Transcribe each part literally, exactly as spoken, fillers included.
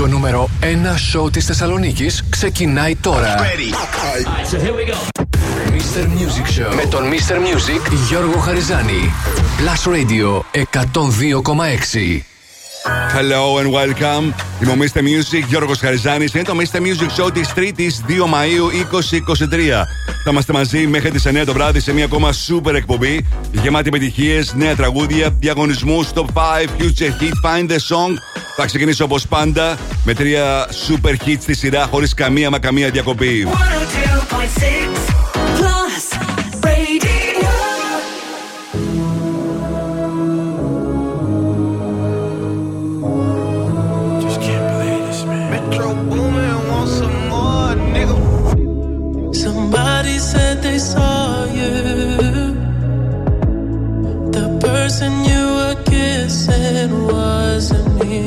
Το νούμερο ένα show της Θεσσαλονίκης ξεκινάει τώρα. Ready. Right, so here we go. μίστερ Music Show. Με τον μίστερ Music Γιώργο Χαριζάνη. Plus Radio εκατόν δύο κόμμα έξι. Hello and welcome. Είμαι ο μίστερ Music, Γιώργος Χαριζάνης. Είναι το μίστερ Music Show της τρίτης, δύο Μαΐου είκοσι είκοσι τρία. Θα είμαστε μαζί μέχρι τις εννιά το βράδυ σε μια ακόμα super εκπομπή γεμάτη επιτυχίες, νέα τραγούδια, διαγωνισμούς, top πέντε, future hit, find the song. Θα ξεκινήσω όπως πάντα με τρία super hits στη σειρά χωρίς καμία μα καμία διακοπή. Saw you. The person you were kissing wasn't me,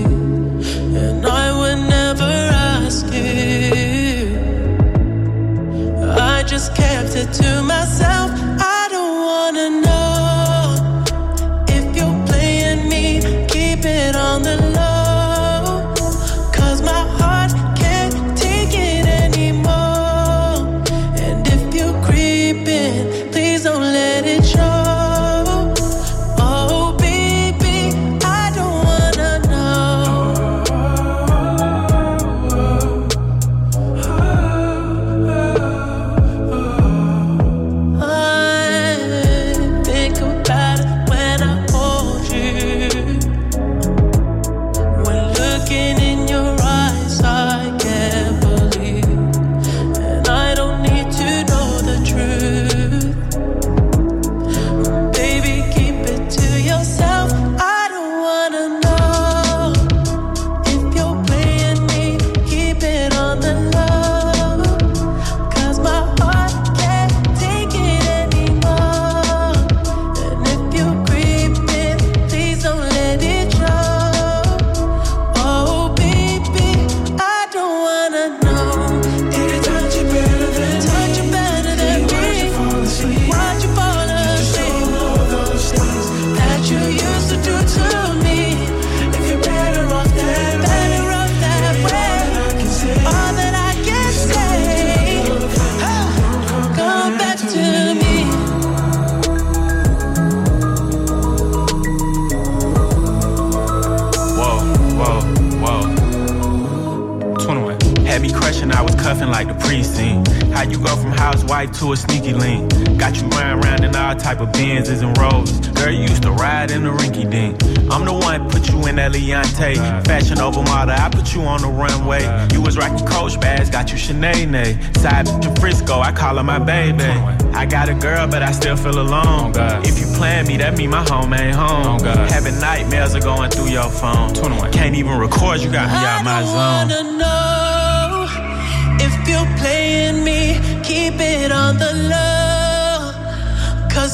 and I would never ask you. I just kept it to myself. I don't wanna know if you're playing me. Keep it on the low. Like the precinct. How you go from housewife to a sneaky link. Got you riding round in all type of Benzes and Rolls. Girl, you used to ride in the rinky dink. I'm the one put you in that Leontay. Fashion over model, I put you on the runway. You was rocking Coach bags, got you Sinead. Side to Frisco, I call her my baby. I got a girl, but I still feel alone. If you plan me, that mean my home ain't home. Having nightmares are going through your phone. Can't even record, you got me out my zone. If you're playing me, keep it on the low. Cause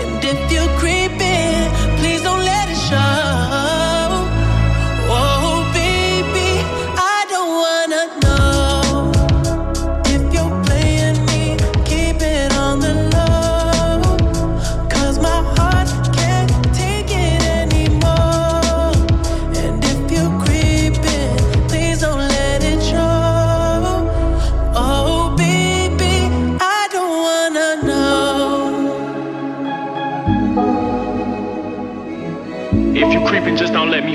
And if you're creeping, please don't let it show. Just don't let me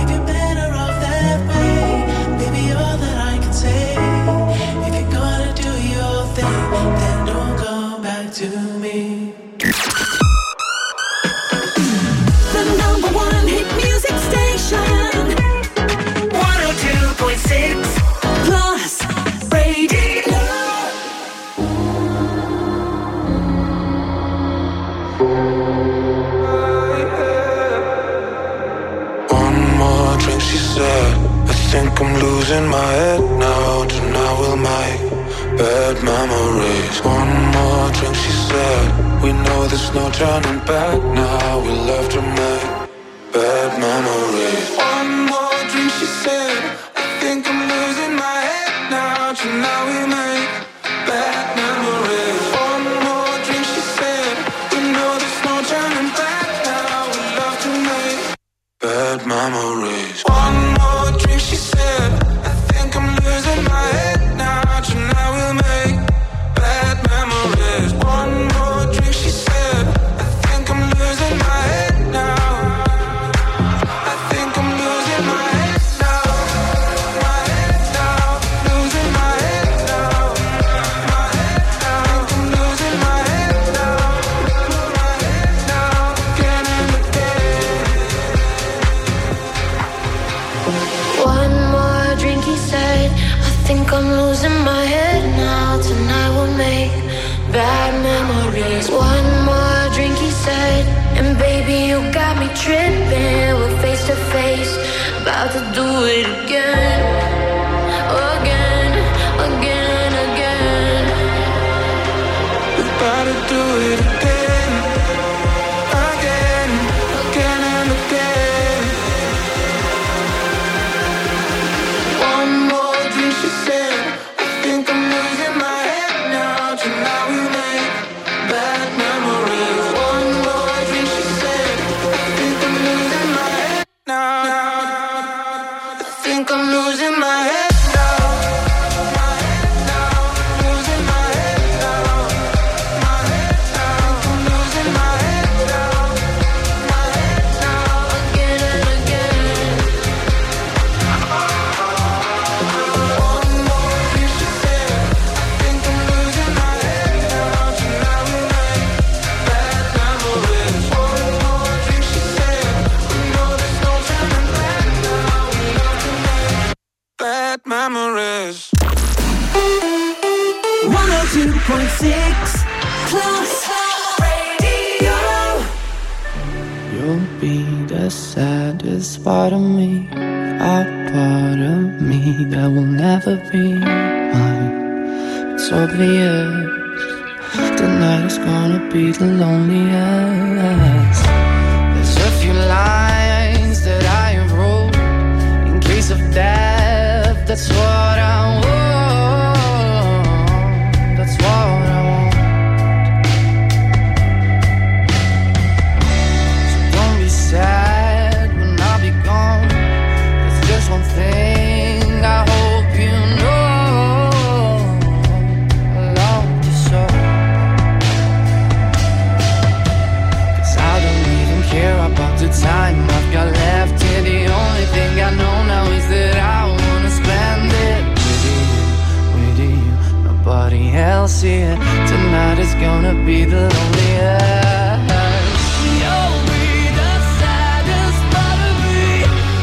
if you're better off that way, baby, all that I can say. If you're gonna do your thing, then don't come back to me. The number one hit music station, one oh two point six. I think I'm losing my head now. Tonight will make bad memories. One more drink, she said. We know there's no turning back now. We love to make bad memories. One more drink, she said. I think I'm losing my head now. Tonight we make bad memories. One more drink, she said. is one more drink, he said, and baby, you got me tripping. We're face to face, about to do it again, again, again, again. We're about to do it again, again, again and again. One more drink, she said, I think I'm losing my head now. Tonight we make bad memories. One more drink, she said, I think I'm losing my head now. I think I'm losing my head. Memories. εκατόν δύο κόμμα έξι Plus Radio. You'll be the saddest part of me, a part of me that will never be mine. It's obvious tonight is gonna be the loneliest. There's a few lines that I have wrote in case of that. That's what I want. That's what I want. So don't be sad when I be gone. There's just one thing I hope you know. I love you so. 'Cause I don't even care about the time I've got left here. The only thing I know now is that I want. Nobody else here. Tonight is gonna be the loneliest. You'll be the saddest part of me, a part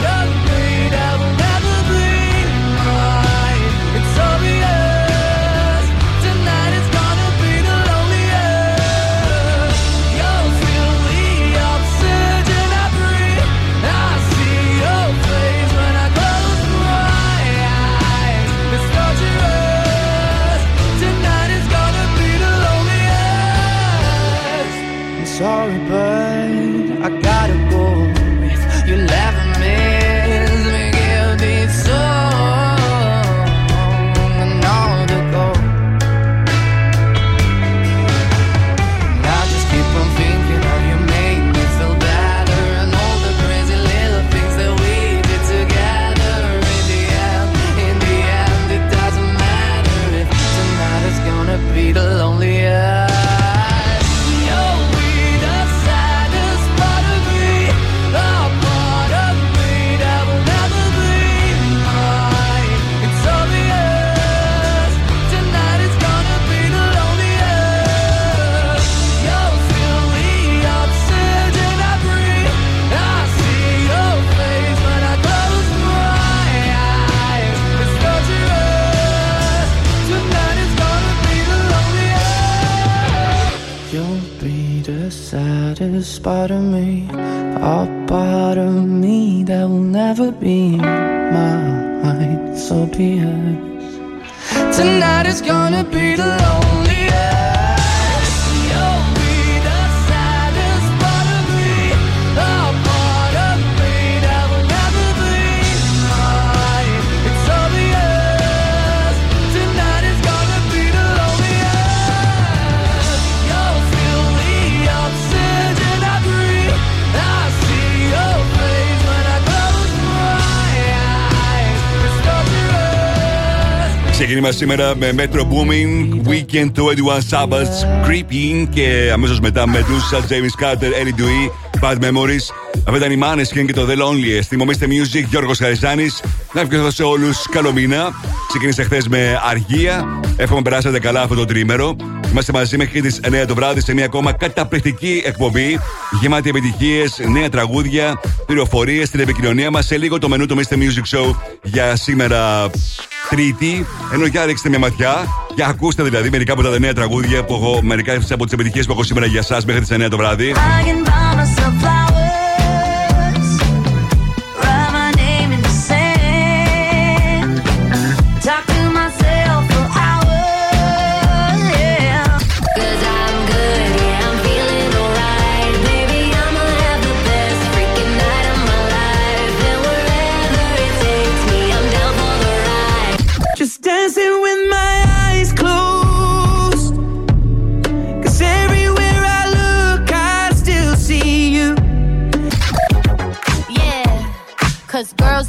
of me that will never be mine. It's obvious tonight is gonna be the loneliest. You'll feel the oxygen I breathe. I see your face when I close my eyes. It's torture. Sorry, but I gotta go. If you never miss me, give me song and all the gold. And I just keep on thinking how you made me feel better, and all the crazy little things that we did together. In the end, in the end, it doesn't matter if tonight is gonna be the loneliest. Saddest part of me, a part of me that will never be mine. So be it. Tonight is gonna be the loneliest. Ξεκίνημα σήμερα με Metro Boomin, Weeknd, είκοσι ένα Sabbaths, Creeping και αμέσως μετά με Medusa, James Carter, Ellie Goulding, Bad Memories. Αυτά ήταν οι Maneskin και το The Loneliest. Θυμόμαστε Music, Γιώργος Χαριζάνης. Να ευχηθώ σε όλους, καλό μήνα. Ξεκίνησε χθες με αργία. Εύχομαι περάσατε καλά αυτό το τρίμερο. Είμαστε μαζί μέχρι τις εννιά το βράδυ σε μια ακόμα καταπληκτική εκπομπή. Γεμάτη επιτυχίες, νέα τραγούδια, πληροφορίες, την επικοινωνία μας. Σε λίγο το μενού του μίστερ Music Show για σήμερα. Τρίτη, ενώ και ρίξτε μια ματιά και ακούστε δηλαδή μερικά από τα νέα τραγούδια που έχω, μερικά από τις επιτυχίες που έχω σήμερα για εσάς μέχρι τις εννιά το βράδυ. Cause girls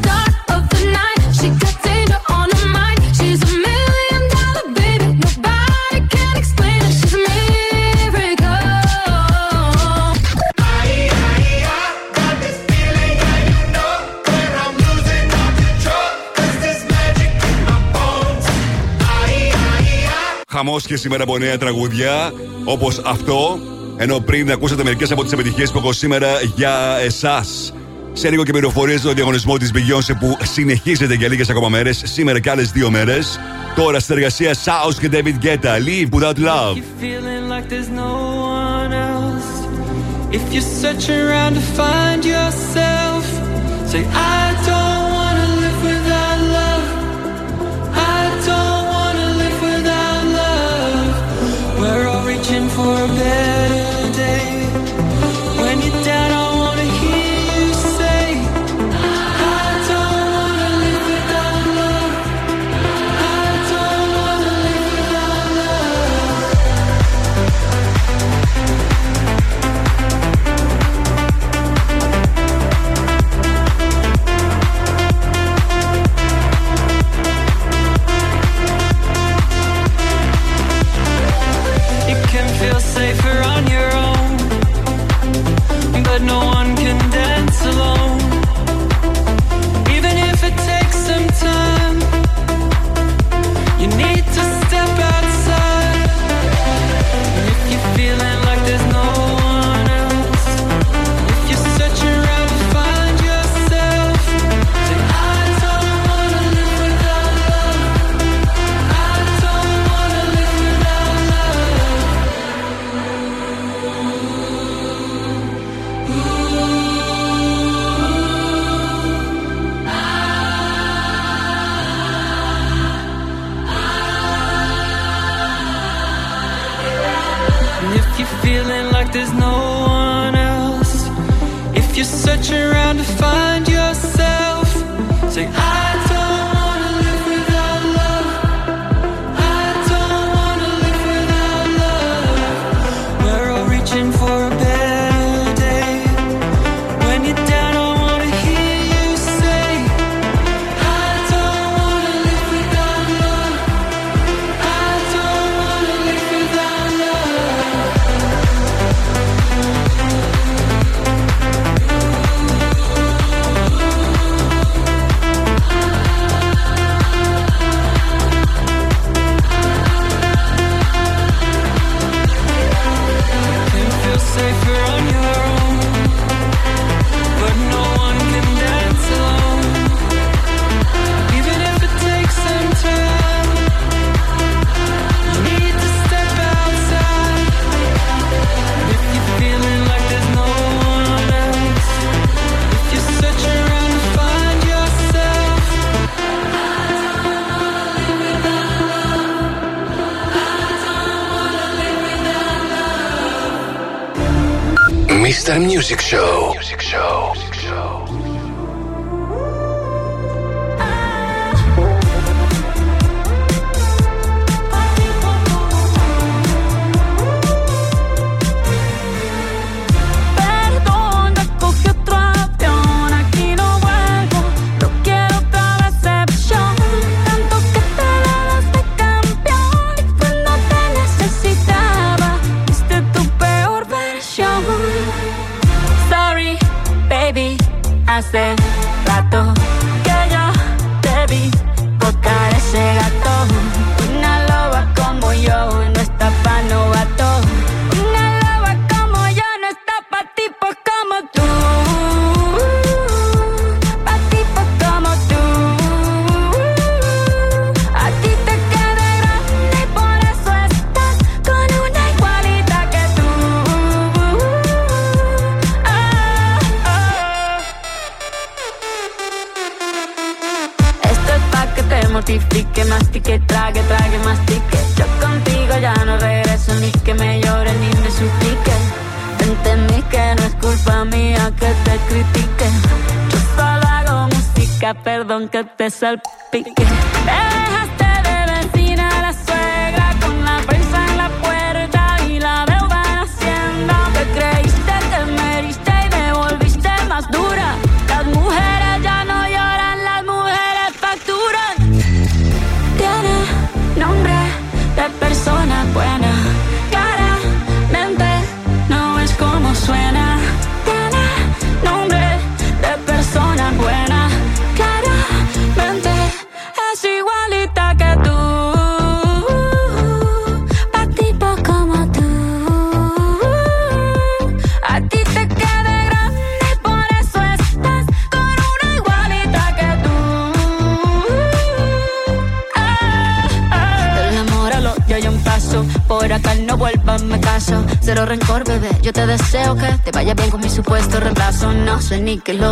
dark of the night, she got danger on her mind. She's a million dollar baby. Nobody can explain it. She's a miracle. I got this feeling and you know that I'm losing all control. Cause there's magic in my bones. I Χαμός και σήμερα από νέα τραγούδια όπως αυτό, ενώ πριν ακούσατε μερικές από τις επιτυχίες που έχω σήμερα για εσάς. Σε λίγο και πληροφορίες για τον διαγωνισμό της Beyoncé που συνεχίζεται για λίγες ακόμα μέρες, σήμερα και άλλες δύο μέρες. Τώρα συνεργασία South και David Guetta, Live Without Love. For a better day. When you're down, I wanna hear you say, I don't wanna live without love. I don't wanna live without love. You can feel safer on your own, but no one can dance alone. Even if it takes some time, you need to step outside. And if you're feeling like there's no one else, if you're searching around to find yourself, say, I don't wanna live without love. I don't wanna live without love. And if you're feeling like there's no one else, if you're searching around to find yourself, say I don't wanna live without love. I don't wanna live without love. We're all reaching for a better day. When you're down, I wanna hear you say, I don't wanna live without love. I don't wanna live without love. Can feel safer on your own, but no one can dance alone. Even if it takes some time, you need to step outside. And if you're feeling like there's no one else, if you search around to find yourself, I don't wanna live without love. I don't wanna live without love. mister Music Show. Music Show. Music Show. Perdón, recogí otro avión, aquí no vuelvo, no quiero otra decepción. Tanto que te dabas de campeón y cuando te necesitaba, diste tu peor versión. Sorry, baby, hace rato que yo te vi tocar ese gato. Una loba como yo no está pa' novato. Una loba como critiquen. Yo solo hago música, perdón que te salpique. Te dejaste de vecina a la suegra con la prensa en la puerta y la deuda en Hacienda. Te creíste, te meriste y me volviste más dura. Las mujeres ya no lloran, las mujeres facturan. Tiene nombre de persona buena. Por acá no vuelvas, me caso. Cero rencor, bebé, yo te deseo que te vaya bien con mi supuesto reemplazo. No sé ni qué es lo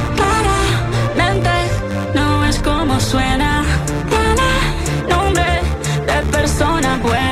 claramente no es como suena. Tiene nombre de persona buena.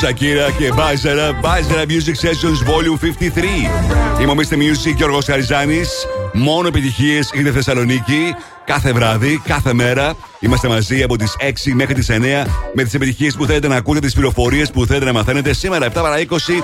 Shakira και Bajara, Bajara Music Sessions Volume πενήντα τρία. Είμαι ο μίστερ Music, Γιώργος Χαριζάνης. Μόνο επιτυχίες για τη Θεσσαλονίκη. Κάθε βράδυ, κάθε μέρα. Είμαστε μαζί από τις έξι μέχρι τις εννιά με τις επιτυχίες που θέλετε να ακούτε, τις πληροφορίες που θέλετε να μαθαίνετε. Σήμερα επτά παρά είκοσι,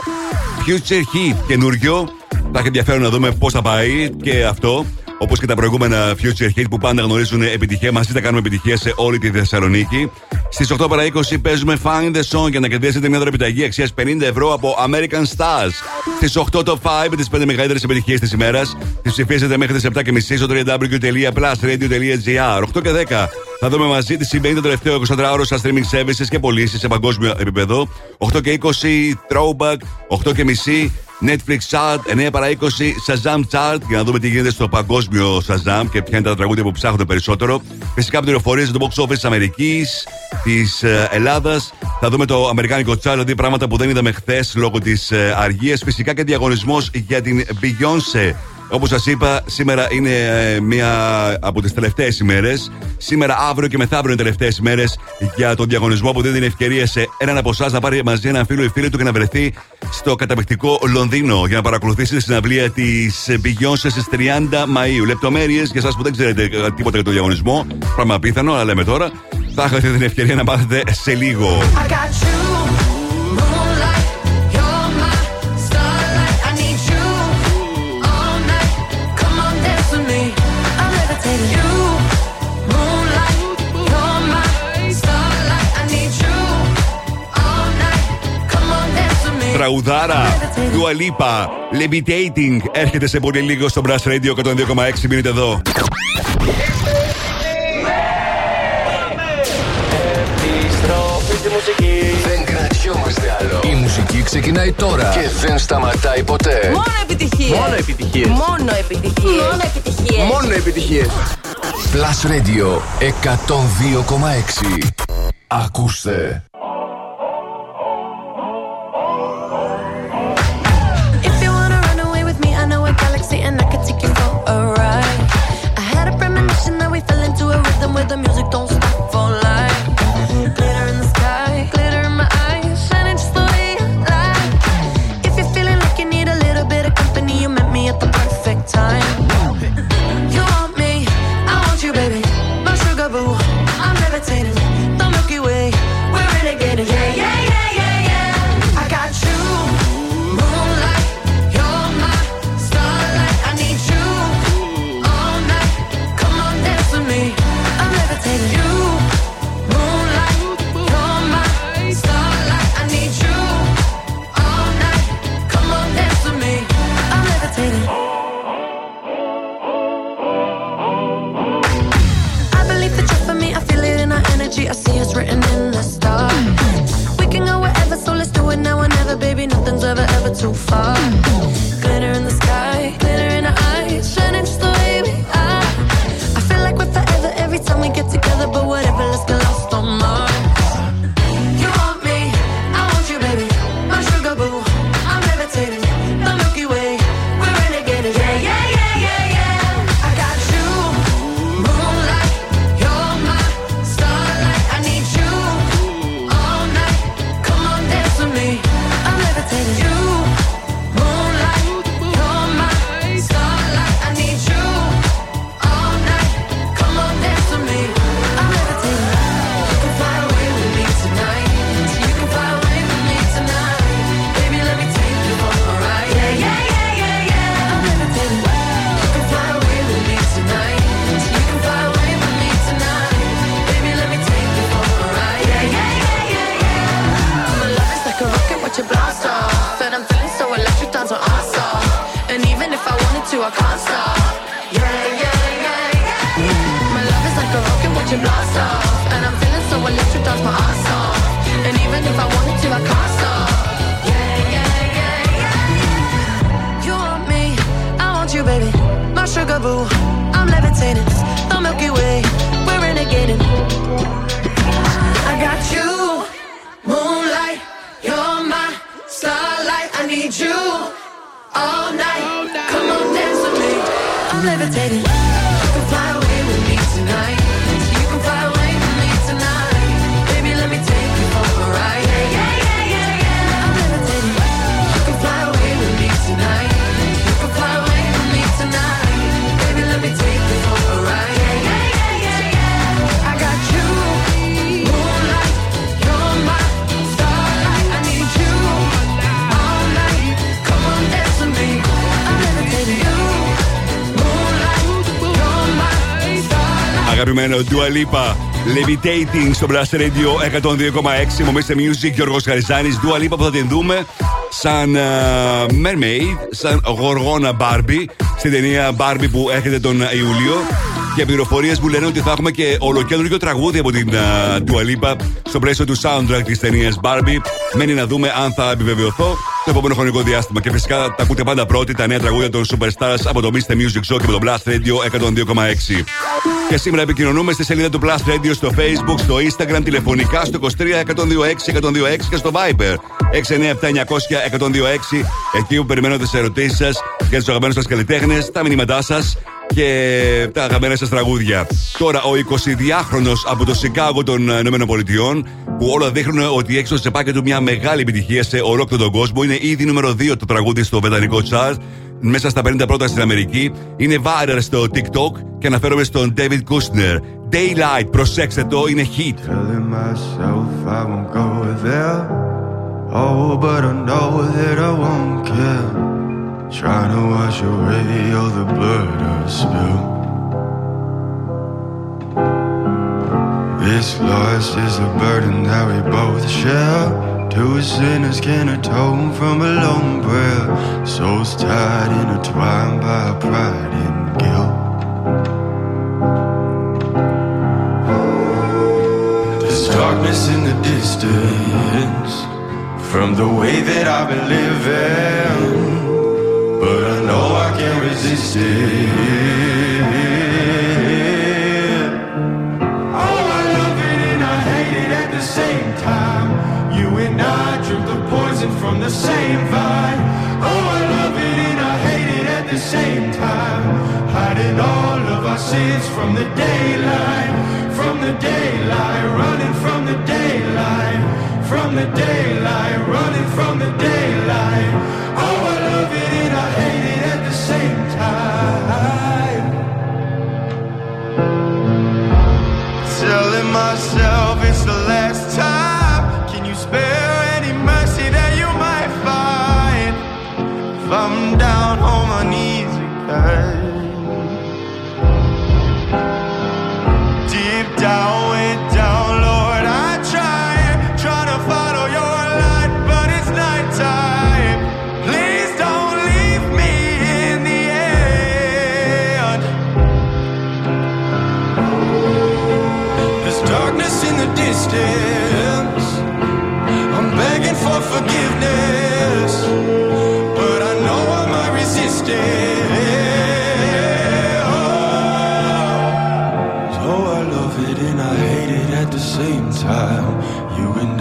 Future Hit καινούριο. Θα έχει ενδιαφέρον να δούμε πώς θα πάει και αυτό. Όπως και τα προηγούμενα Future Hit που πάντα γνωρίζουν επιτυχία, μαζί τα κάνουμε επιτυχία σε όλη τη Θεσσαλονίκη. Στις οκτώ παρά είκοσι παίζουμε Find the Song για να κερδίσετε μια δωρεπιταγή αξίας πενήντα ευρώ από American Stars. Στις οκτώ Top πέντε με τις πέντε μεγαλύτερες επιτυχίες της ημέρας. Τις ψηφίσετε μέχρι τις επτά και μισή στο double-u double-u double-u τελεία plus radio τελεία gr. οκτώ και δέκα θα δούμε μαζί τι συμβαίνει το τελευταίο εικοσιτετράωρο στα streaming services και πωλήσεις σε παγκόσμιο επίπεδο. οκτώ και είκοσι Throwback, οκτώ και μισή Netflix Chart, εννιά παρά είκοσι Shazam Chart για να δούμε τι γίνεται στο παγκόσμιο Shazam και ποια είναι τα τραγούδια που ψάχνονται περισσότερο. Φυσικά πληροφορίες για το box office της Αμερικής, της Ελλάδας. Θα δούμε το αμερικάνικο chart, δηλαδή πράγματα που δεν είδαμε χθες λόγω της αργίας. Φυσικά και διαγωνισμός για την Beyoncé. Όπως σας είπα, σήμερα είναι ε, μία από τις τελευταίες ημέρες. Σήμερα, αύριο και μεθαύριο είναι τελευταίες ημέρες για τον διαγωνισμό που δίνει την ευκαιρία σε έναν από εσάς να πάρει μαζί έναν φίλο ή φίλη του και να βρεθεί στο καταπληκτικό Λονδίνο για να παρακολουθήσει τη συναυλία της Beyoncé στις τριάντα Μαΐου. Λεπτομέρειες για εσάς που δεν ξέρετε τίποτα για τον διαγωνισμό, πράγμα απίθανο, αλλά λέμε τώρα. Θα έχετε την ευκαιρία να μάθετε σε λίγο. Τραγουδάρα, Dua Lipa, Levitating, έρχεται σε πολύ λίγο στο Plus Radio εκατόν δύο κόμμα έξι, μείνετε εδώ. Επιστροφή στη μουσική. Δεν κρατιόμαστε άλλο. Η μουσική ξεκινάει τώρα και δεν σταματάει ποτέ. Μόνο επιτυχίες. Μόνο επιτυχίες. Μόνο επιτυχίες. Μόνο επιτυχίες. Μόνο επιτυχίες. Plus Radio εκατόν δύο κόμμα έξι. Ακούστε. And I could take you for a ride. I had a premonition that we fell into a rhythm where the music don't stop for life. Glitter in the sky, glitter in my eyes, shining just the way you like. If you're feeling like you need a little bit of company, you met me at the perfect time. You want me, I want you, baby, my sugar boo. I'm levitating, the Milky Way, we're in a I can't stop. Yeah, yeah, yeah, yeah. Mm. My love is like a rocket watching blast off, and I'm feeling so electric, dance my ass off. And even if I wanted to, I can't stop. Yeah, yeah, yeah, yeah. You want me, I want you, baby. My sugar boo, I'm levitating. The Milky Way, we're renegading. I got you, moonlight. You're my starlight. I need you all night. Come on, dance with me. I'm levitating. You can fly away with me tonight. You can fly away with me tonight. Baby, let me take you for a ride. Yeah, yeah, yeah, yeah, yeah. I'm levitating. You can fly away with me tonight. You can fly away with me tonight. Baby, let me take you for a ride. Yeah, yeah, yeah, yeah, yeah. I got you, moonlight. You're my starlight. I need you all night. Come on, dance with me. Αγαπημένο Dua Lipa, Levitating στο Blast Radio εκατόν δύο κόμμα έξι. Μου Μίστερ Music, Γιώργος Χαριζάνης. Dua Lipa που θα την δούμε σαν uh, mermaid, σαν γοργόνα Barbie στην ταινία Barbie που έρχεται τον Ιούλιο. Και πληροφορίες που λένε ότι θα έχουμε και ολοκέντρο τραγούδι από την uh, Dua Lipa στο πλαίσιο του soundtrack της ταινίας Barbie. Μένει να δούμε αν θα επιβεβαιωθώ το επόμενο χρονικό διάστημα. Και φυσικά τα ακούτε πάντα πρώτοι τα νέα τραγούδια των Superstars από το μίστερ Music Show και από το Blast Radio εκατόν δύο κόμμα έξι. Και σήμερα επικοινωνούμε στη σελίδα του Blast Radio στο Facebook, στο Instagram, τηλεφωνικά στο είκοσι τρία εκατόν είκοσι έξι εκατόν είκοσι έξι και στο Viber έξι εννιά επτά εννιά μηδέν μηδέν εκατόν είκοσι έξι. Εκεί που περιμένω τις ερωτήσεις σας για τους αγαπημένους σας καλλιτέχνες, τα μηνύματά σας και τα αγαπημένα σας τραγούδια. Τώρα ο εικοσιδυάχρονος από το Σικάγο των ΗΠΑ, που όλα δείχνουν ότι έχει στο τσεπάκι του μια μεγάλη επιτυχία σε ολόκληρο τον κόσμο, είναι ήδη νούμερο δύο το τραγούδι στο βρετανικό chart, μέσα στα πενήντα πρώτα στην Αμερική. Είναι viral στο TikTok και αναφέρομαι στον David Kushner. Daylight, προσέξτε το, είναι hit. Trying to wash away all the blood I spilled. This loss is a burden that we both share. Two sinners can atone from a long prayer. Souls tied, intertwined by pride and guilt. There's darkness in the distance from the way that I've been living. But I know I can't resist it. Oh, I love it and I hate it at the same time. You and I drink the poison from the same vine. Oh, I love it and I hate it at the same time. Hiding all of our sins from the daylight. From the daylight, running from the daylight. From the daylight, running from the daylight. Oh, I love it and I hate it at the same time. Telling myself it's the last time. Can you spare any mercy that you might find? If I'm down on my knees again. Deep down, way down, Lord, I try. Try to follow your light, but it's night time. Distance. I'm begging for forgiveness, but I know I'm not resisting. Oh, so I love it and I hate it at the same time. You and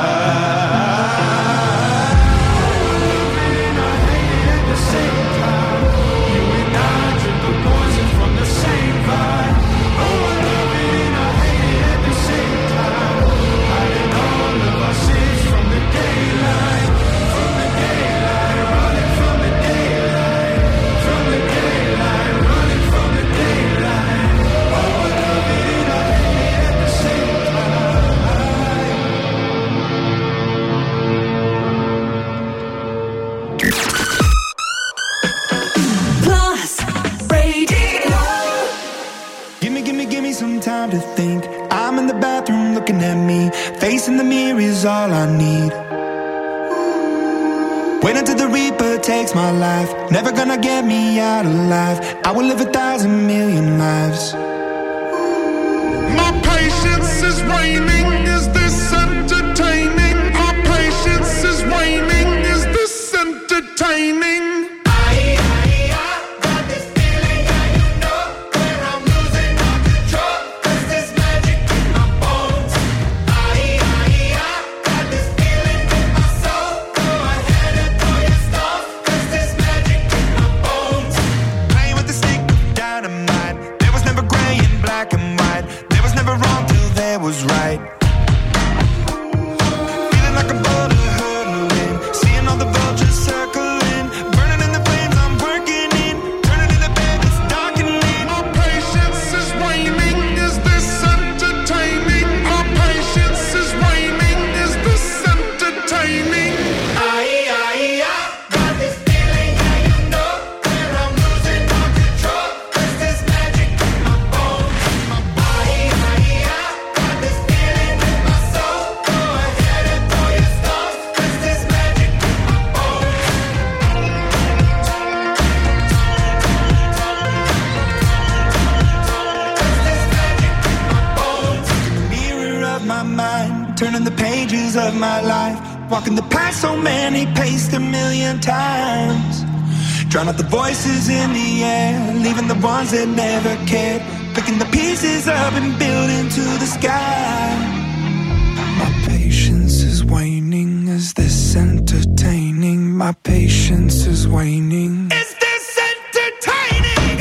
time to think. I'm in the bathroom looking at me. Facing the mirror is all I need. Wait until the Reaper takes my life. Never gonna get me out alive. I will live a thousand million lives. My patience is waning. Is this entertaining? Our patience is waning. Is this entertaining? Drown out the voices in the air, leaving the ones that never cared, picking the pieces up and building to the sky. My patience is waning, is this entertaining? My patience is waning. Is this entertaining?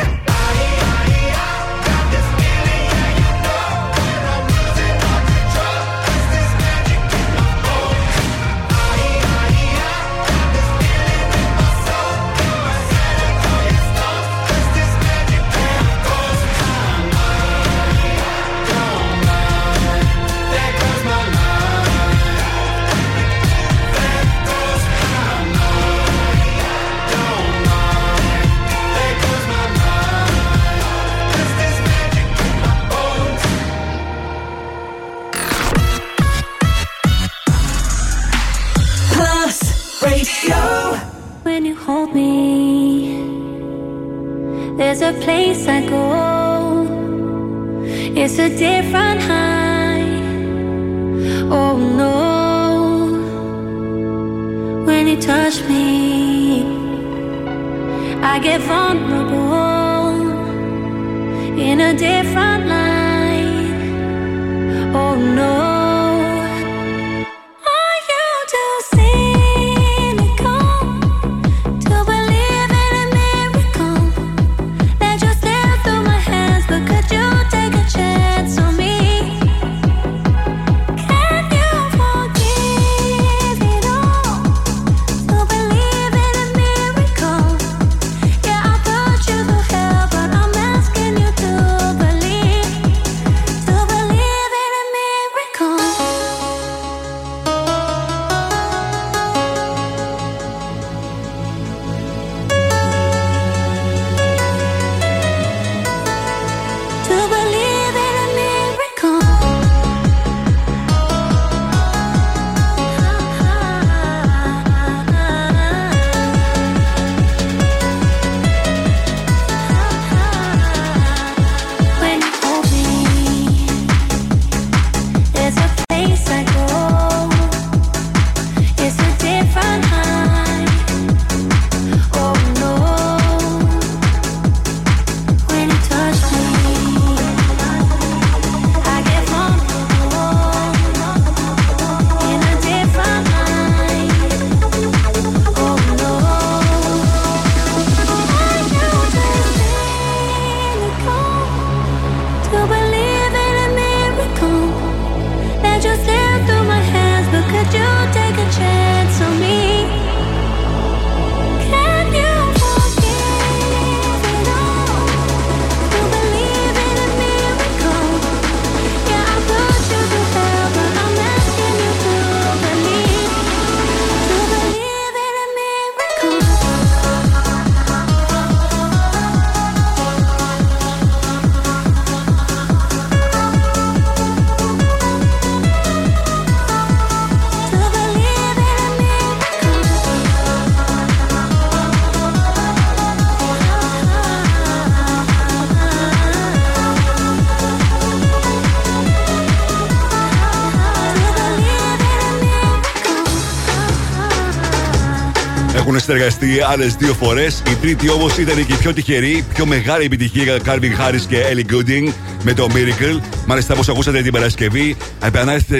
έχουν συνεργαστεί άλλες δύο φορές. Η τρίτη όμως ήταν και η πιο τυχερή, πιο μεγάλη επιτυχία για Calvin Harris και Ellie Goulding με το Miracle. Μάλιστα, όπως ακούσατε την Παρασκευή,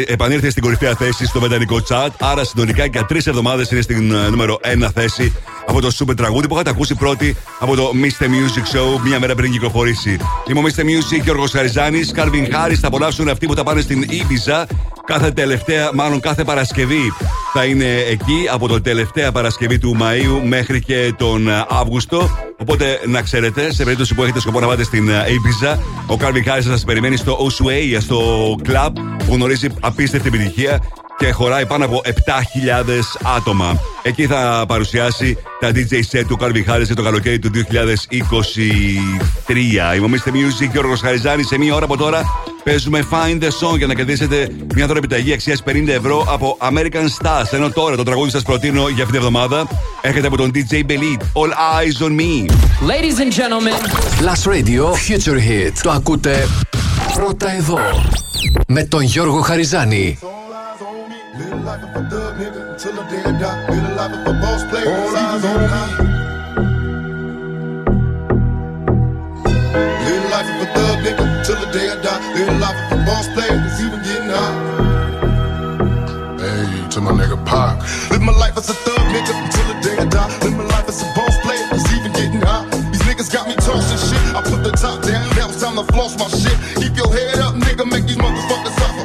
επανήλθε στην κορυφαία θέση στο βρετανικό chart. Άρα, συνολικά για τρεις εβδομάδες είναι στην νούμερο ένα θέση από το Super τραγούδι που είχατε ακούσει πρώτη από το μίστερ Music Show μία μέρα πριν κυκλοφορήσει. Είμαι ο μίστερ Music, Γιώργος Χαριζάνης. Calvin Harris θα απολαύσουν αυτοί που τα πάνε στην Ibiza. Κάθε τελευταία, μάλλον κάθε Παρασκευή θα είναι εκεί από το τελευταία Παρασκευή του Μαΐου μέχρι και τον Αύγουστο. Οπότε να ξέρετε, σε περίπτωση που έχετε σκοπό να πάτε στην Ibiza, ο Calvin Harris θα σας περιμένει στο Ushuaia, στο κλαμπ που γνωρίζει απίστευτη επιτυχία και χωράει πάνω από επτά χιλιάδες άτομα. Εκεί θα παρουσιάσει τα ντι τζέι set του Calvin Harris για το καλοκαίρι του δύο χιλιάδες είκοσι τρία. Είμαι ο μίστερ Music, Γιώργος Χαριζάνης. Σε μία ώρα από τώρα παίζουμε Find The Song για να κερδίσετε μια δώρα επιταγή αξίας πενήντα ευρώ από American Stars. Ενώ τώρα το τραγούδι σας προτείνω για αυτήν την εβδομάδα έρχεται από τον ντι τζέι Belit. All eyes on me. Ladies and gentlemen, Plus Radio Future Hit. Το ακούτε πρώτα εδώ με τον Γιώργο Χαριζάνη. Live life of a thug nigga till the day I die. Live the life of a boss player. All eyes on me. Live the life of a thug nigga till the day I die. Live the life of a boss player. It's even getting high. Hey, to my nigga Pac. Live my life as a thug nigga till the day I die. Live my life as a boss player. It's even getting high. These niggas got me tossing shit. I put the top down. Now it's time to floss my shit. Keep your head up, nigga. Make these motherfuckers suffer.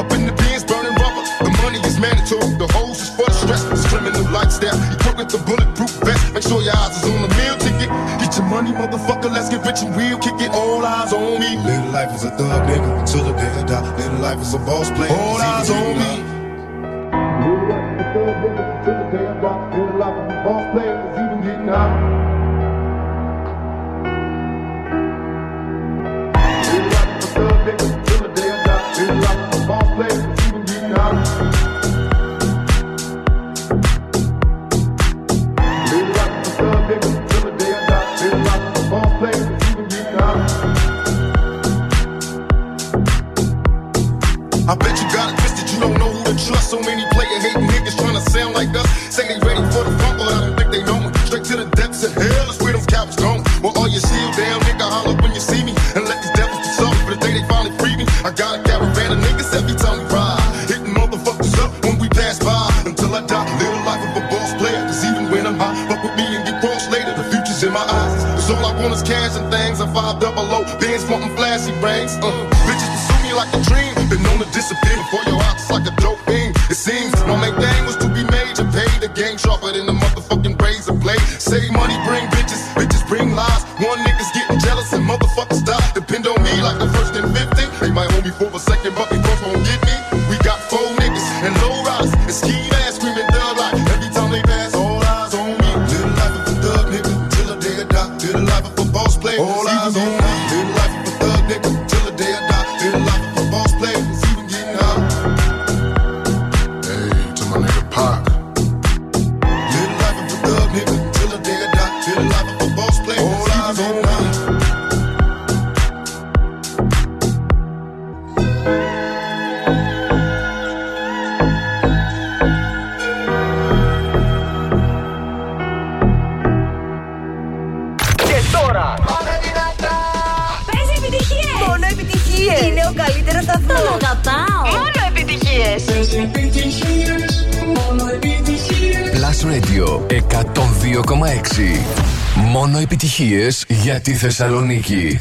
Up in the bins, burning rubber. The money is mandatory. The hoes is for the stress. It's criminal lifestyle. You work with the bulletproof vest. Make sure your eyes is on the meal ticket. Get your money, motherfucker. Let's get rich and real. Kick it. All eyes on me. Little life is a thug, nigga. Until the day I die. Little life is a boss player. All eyes on me. Little life is a thug, nigga. Until the day I die. Little life is a boss player. It's even getting high. Little life is a thug, nigga. Until the day I die. Little life is a boss player. It's even getting high. I bet you got it twisted, you don't know who to trust. So many player-hating niggas tryna sound like us. Say they ready for the funk, but I don't think they know it. Straight to the depths of hell is where them cowards going. Well, all your shield down, nigga, holler when you see me. And let these devils be sorry for the day they finally free me. I got a caravan of niggas every time we ride. Hitting motherfuckers up when we pass by. Until I die, live the life of a boss player. Cause even when I'm high, fuck with me and get crossed later. The future's in my eyes. Cause all I want is cash and things. I'm five double O, bands wantin' flashy rings. Uh, bitches pursue me like a dream. Been known to disappear before your eyes like a dope thing. It seems my main thing was to be made to pay. The game sharper than the motherfucking razor blade. Save money, bring bitches, bitches bring lies. One nigga's getting jealous and motherfuckers die. Depend on me like the first and fifty. They might hold me for a second, but they both won't get me. We got four niggas and low riders. It's key ass screaming thug life. Every time they pass, all eyes on me. Live the life of a thug nigga till the day I die. Live the life of a boss player. All eyes on me. Live the life of a thug nigga till the day I die. Live the life. Plus Radio εκατόν δύο κόμμα έξι. Μόνο επιτυχίες για τη Θεσσαλονίκη.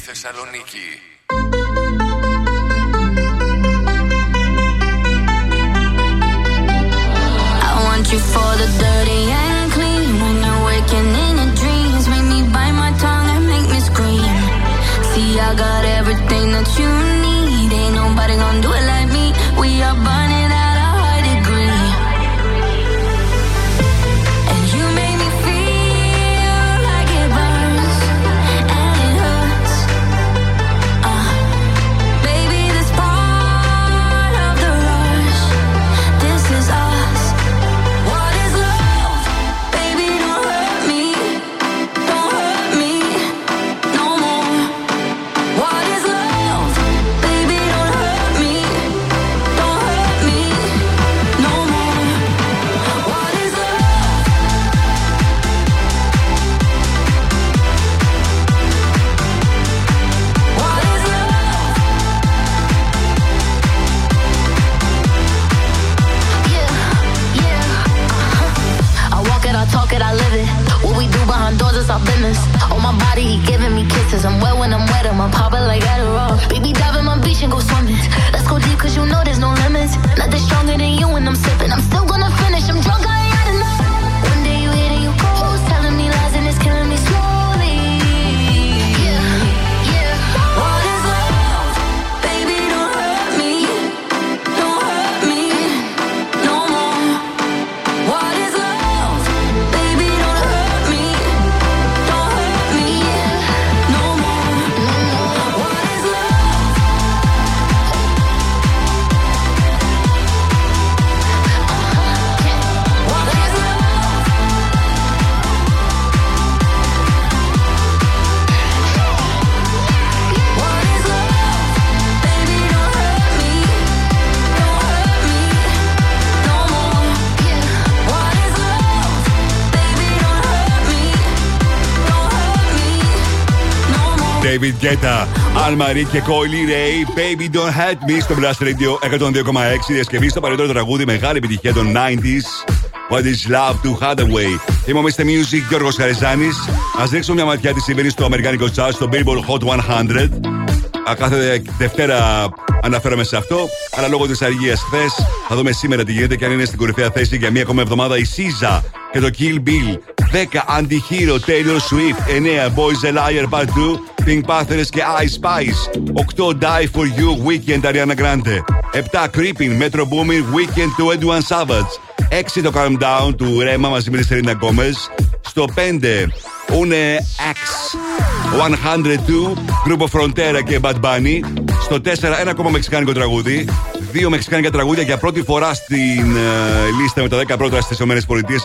On my body, he giving me kisses. I'm wet when I'm wet, I'm a popper like Adderall. Baby, dive in my beach and go swimming. Let's go deep, cause you know there's no limits. Nothing stronger than you when I'm sipping. I'm still gonna finish, I'm drunk, I ain't had enough. One day you hit and you go, telling me lies and it's killing me slow. David Guetta, Anne Marie και Coily Ray, Baby Don't Hurt Me στο Plus Radio εκατόν δύο κόμμα έξι. Διασκευή στο παλαιότερο τραγούδι, μεγάλη επιτυχία των ενενήντα. What is love to Hathaway. Είμαι ο Μίστερ Music, Γιώργος Χαριζάνης. Ας ρίξουμε μια ματιά τι συμβαίνει στο Αμερικάνικο Chart, στο Billboard Hot εκατό. Κάθε Δευτέρα αναφέρομαι σε αυτό, αλλά λόγω της αργίας χθες θα δούμε σήμερα τι γίνεται και αν είναι στην κορυφαία θέση για μία ακόμα εβδομάδα η σίζα και το Kill Bill. δέκα Αντιχείρο, Taylor Swift. εννέα Boys a Liar Part δύο, Pink Panthers και Ice Spice. οκτώ Die For You, Weeknd, Ariana Grande. επτά Creeping, Metro Boomin, Weeknd του έντουαν Savage. έξι το Calm Down του Ρέμα μαζί με τη Σελίνα Γκόμες. Στο πέντε Une X, εκατόν δύο Grupo Frontera και Bad Bunny. Στο τέσσερα ένα ακόμα μεξικάνικο τραγούδι. Δύο μεξικάνικα τραγούδια για πρώτη φορά στην uh, λίστα με τα δέκα πρώτα στις ΗΠΑ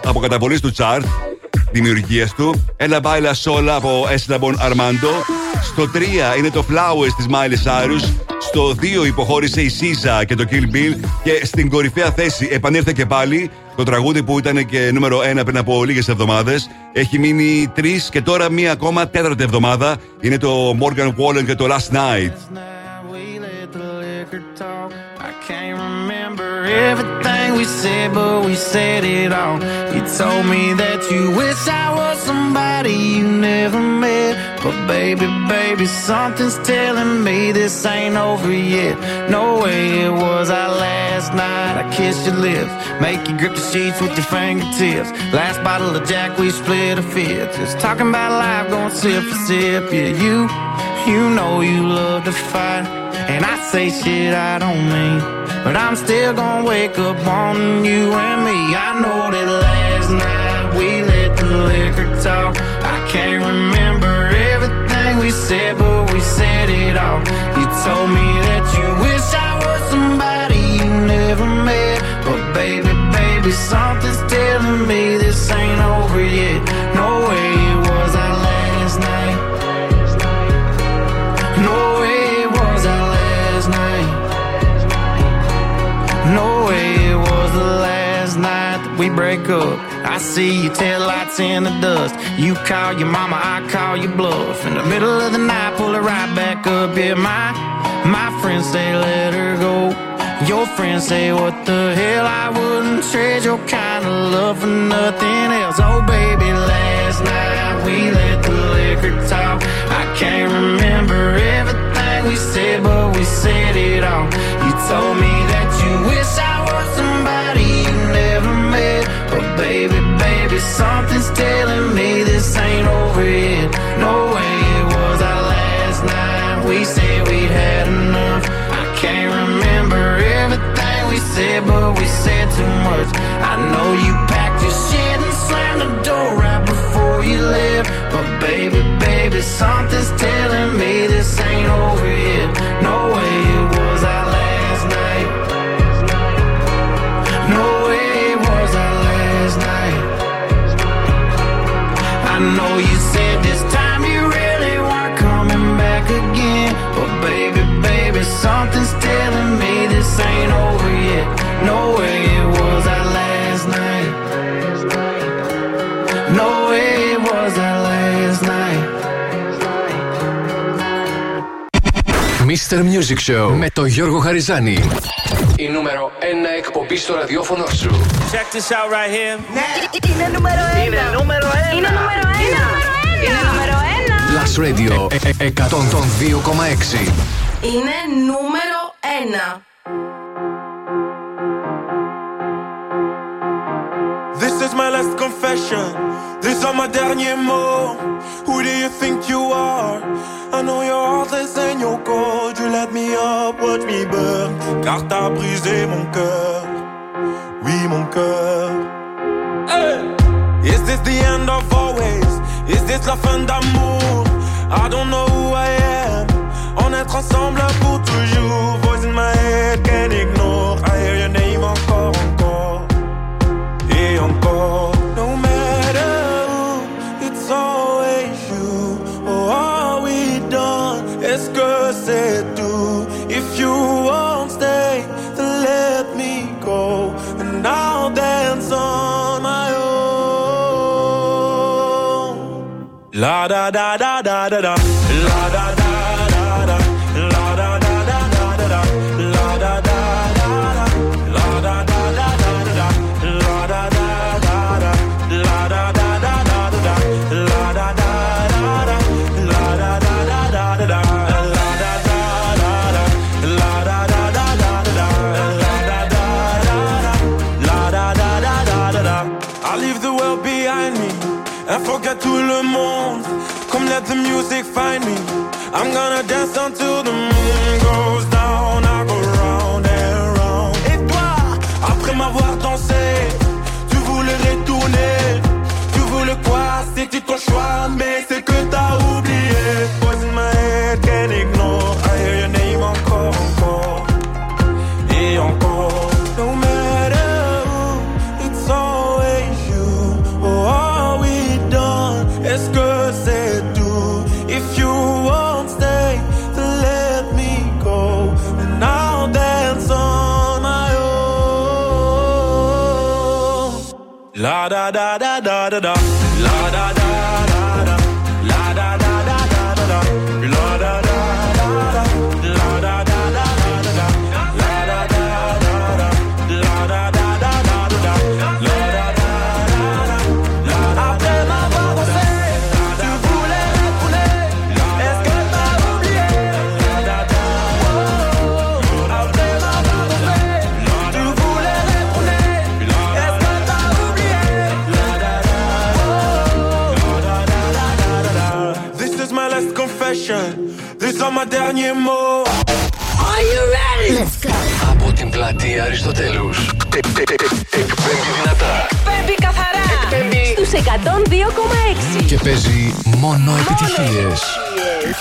από καταβολής του chart δημιουργίας του. Έλα Μπάιλα Σόλα από Esteban Armando. Στο τρία είναι το Flowers της Miley Cyrus. Στο δύο υποχώρησε η SZA και το Kill Bill. Και στην κορυφαία θέση επανήλθε και πάλι το τραγούδι που ήταν και νούμερο ένα πριν από λίγες εβδομάδες. Έχει μείνει τρεις και τώρα μία ακόμα τέταρτη εβδομάδα. Είναι το Morgan Wallen και το Last Night. Everything we said, but we said it all. You told me that you wish I was somebody you never met. But baby, baby, something's telling me this ain't over yet. No way it was our last night. I kissed your lips, make you grip the sheets with your fingertips. Last bottle of Jack, we split a fifth. Just talking about life, going sip for sip. Yeah, you, you know you love to fight. And I say shit I don't mean, but I'm still gonna wake up on you and me. I know that last night we let the liquor talk. I can't remember everything we said, but we said it all. You told me that you wish I was somebody you never met. But baby, baby, something's telling me this ain't over yet. No way it was our last night. No way. No way it was the last night that we break up. I see your taillights in the dust. You call your mama, I call your bluff. In the middle of the night, pull it right back up. Yeah, my, my friends say let her go. Your friends say what the hell, I wouldn't trade your kind of love for nothing else. Oh baby, last night we let the liquor talk. I can't remember everything we said, but we said it all. You told me that you wish I was somebody you never met. But baby, baby, something's telling me this ain't over yet. No way it was our last night. We said we had enough. I can't remember everything we said, but we said too much. I know you packed your shit and slammed the door right before you left. But baby, baby, something's telling me this ain't over yet. No way it was our last night. I know you said this time you really weren't coming back again. But baby, baby, something's telling me this ain't over yet. No way it was our last night. No way it was our last night. Mister Music Show με το Γιώργο Χαριζάνη. Η νούμερο ένα εκπομπή στο ραδιόφωνο σου. Check this out right here. Ναι. Είναι νούμερο ένα. Είναι νούμερο ένα. Είναι νούμερο ένα. Είναι νούμερο ένα. Radio εκατόν δύο κόμμα έξι. Είναι νούμερο ένα. This is my last confession. These are my derniers mots. Who do you think you are? I know your heart is in your cold. You let me up, watch me burn. Car t'as brisé mon cœur. Oui, mon cœur. Hey! Is this the end of always? Is this la fin d'amour? I don't know who I am. On est ensemble pour toujours. Voice in my head, can't ignore. I hear your name encore, encore et encore. No matter who, it's always you. Oh, are we done? Est-ce que c'est tout? If you won't stay, then let me go. And I'll dance on my own. La da da da da da da, la da da da da, la da da da da da, la da da da da, la da da da da, la da da da da, la da da da da, la da da da, la da da da da. And forget tout le monde. Come let the music find me. I'm gonna dance until the moon goes down. I go round and round. Et toi, après m'avoir dansé, tu voulais retourner. Tu voulais quoi? C'était ton choix, mais c'est que t'as oublié. Voice in my head, can't ignore. I hear your name encore, encore et encore. No matter who, it's always you. Oh, oh. Est-ce que c'est tout? If you won't stay, then let me go. And I'll dance on my own. La da da da da da da. La da da da. These are my derniers mots. Are you ready? Let's go. Από την πλατεία Αριστοτέλους. Εκπέμπει δυνατά. Εκπέμπει καθαρά. Εκπέμπει στους εκατόν δύο κόμμα έξι. Και παίζει μόνο επιτυχίες.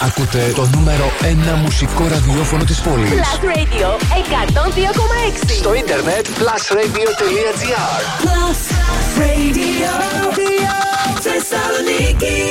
Ακούτε το νούμερο ένα μουσικό ραδιόφωνο της πόλης. Plus Radio εκατόν δύο κόμμα έξι. Στο ίντερνετ plus radio τελεία gr. Plus Radio Θεσσαλονίκη.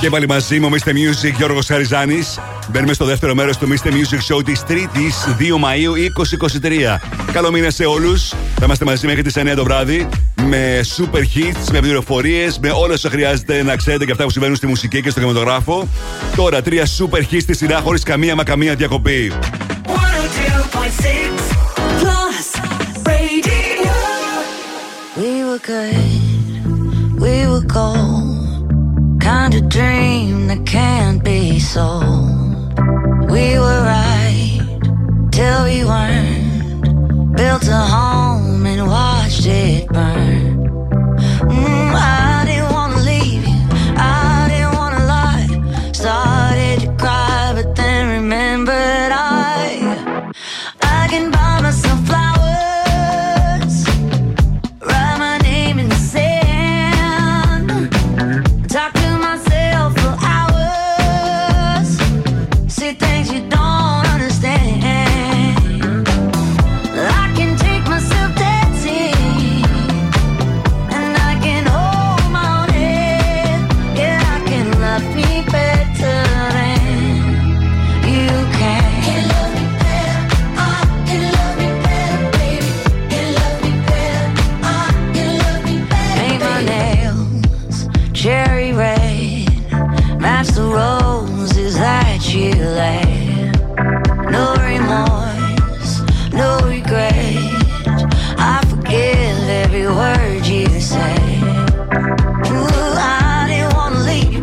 Και πάλι μαζί μου, μίστερ Music, Γιώργος Χαριζάνης. Μπαίνουμε στο δεύτερο μέρος του μίστερ Music Show της Τρίτης, δύο Μαΐου είκοσι είκοσι τρία. Καλό μήνα σε όλους. Θα είμαστε μαζί μέχρι τις εννιά το βράδυ με super hits, με πληροφορίες, με όλα όσα χρειάζεται να ξέρετε και αυτά που συμβαίνουν στη μουσική και στο κινηματογράφο. Τώρα, τρία super hits στη σειρά χωρίς καμία μα καμία διακοπή. Kind of dream that can't be sold. We were right till we weren't. Built a home and watched it burn. Mm, I didn't wanna leave you. I didn't wanna lie. Started to cry, but then remembered I I can buy myself flowers. Word you say. Ooh, I didn't wanna leave.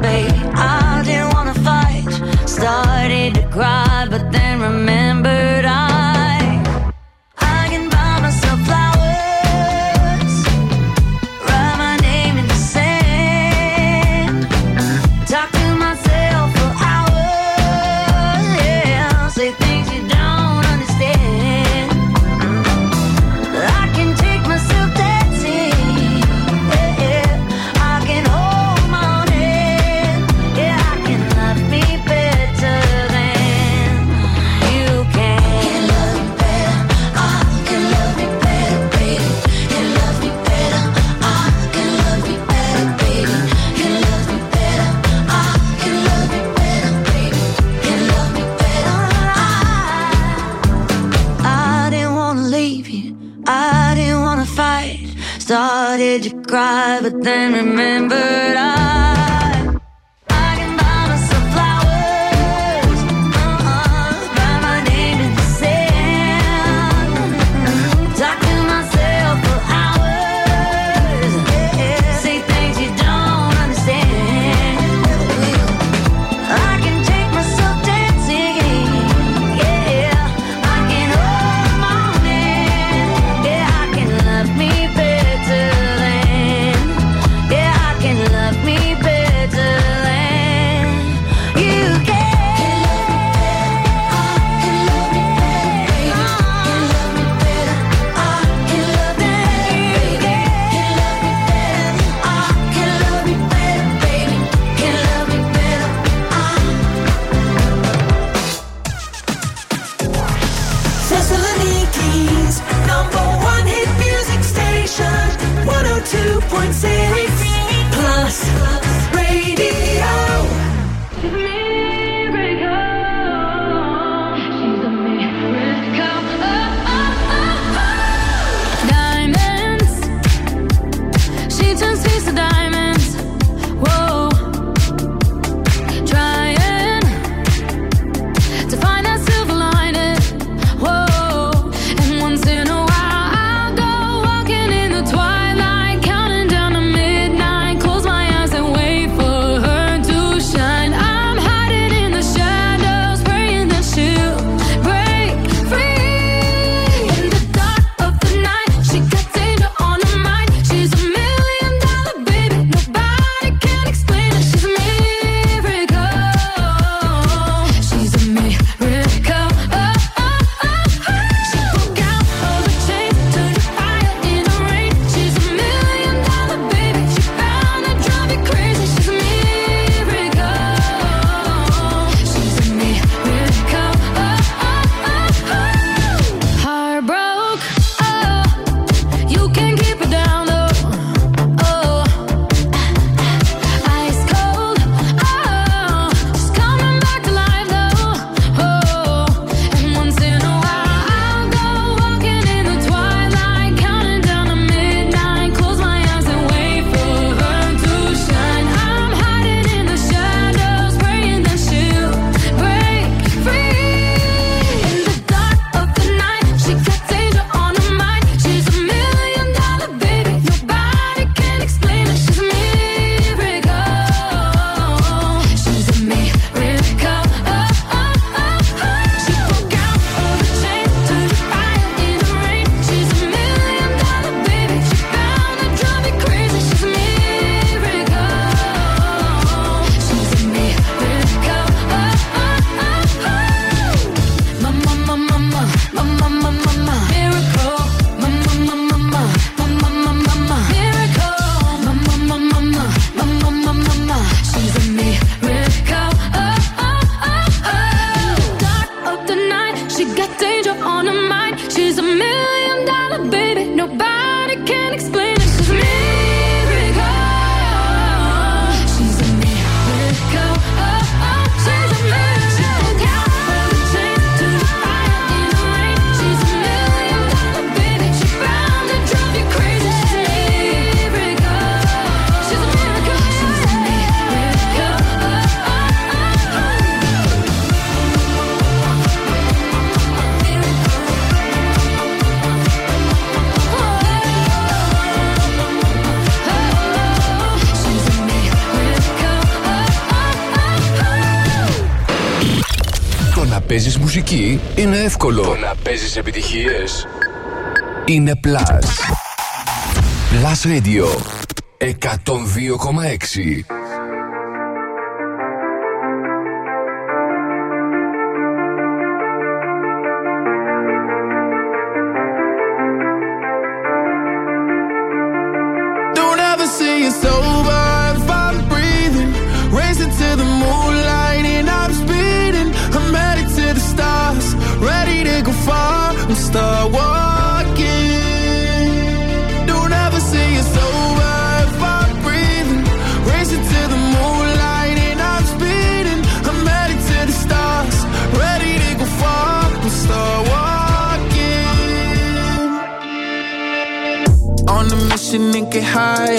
cry, but then remembered I παίζεις μουσική, είναι εύκολο. Το να παίζεις επιτυχίες είναι Plus. Plus Radio εκατόν δύο κόμμα έξι. chasing and get high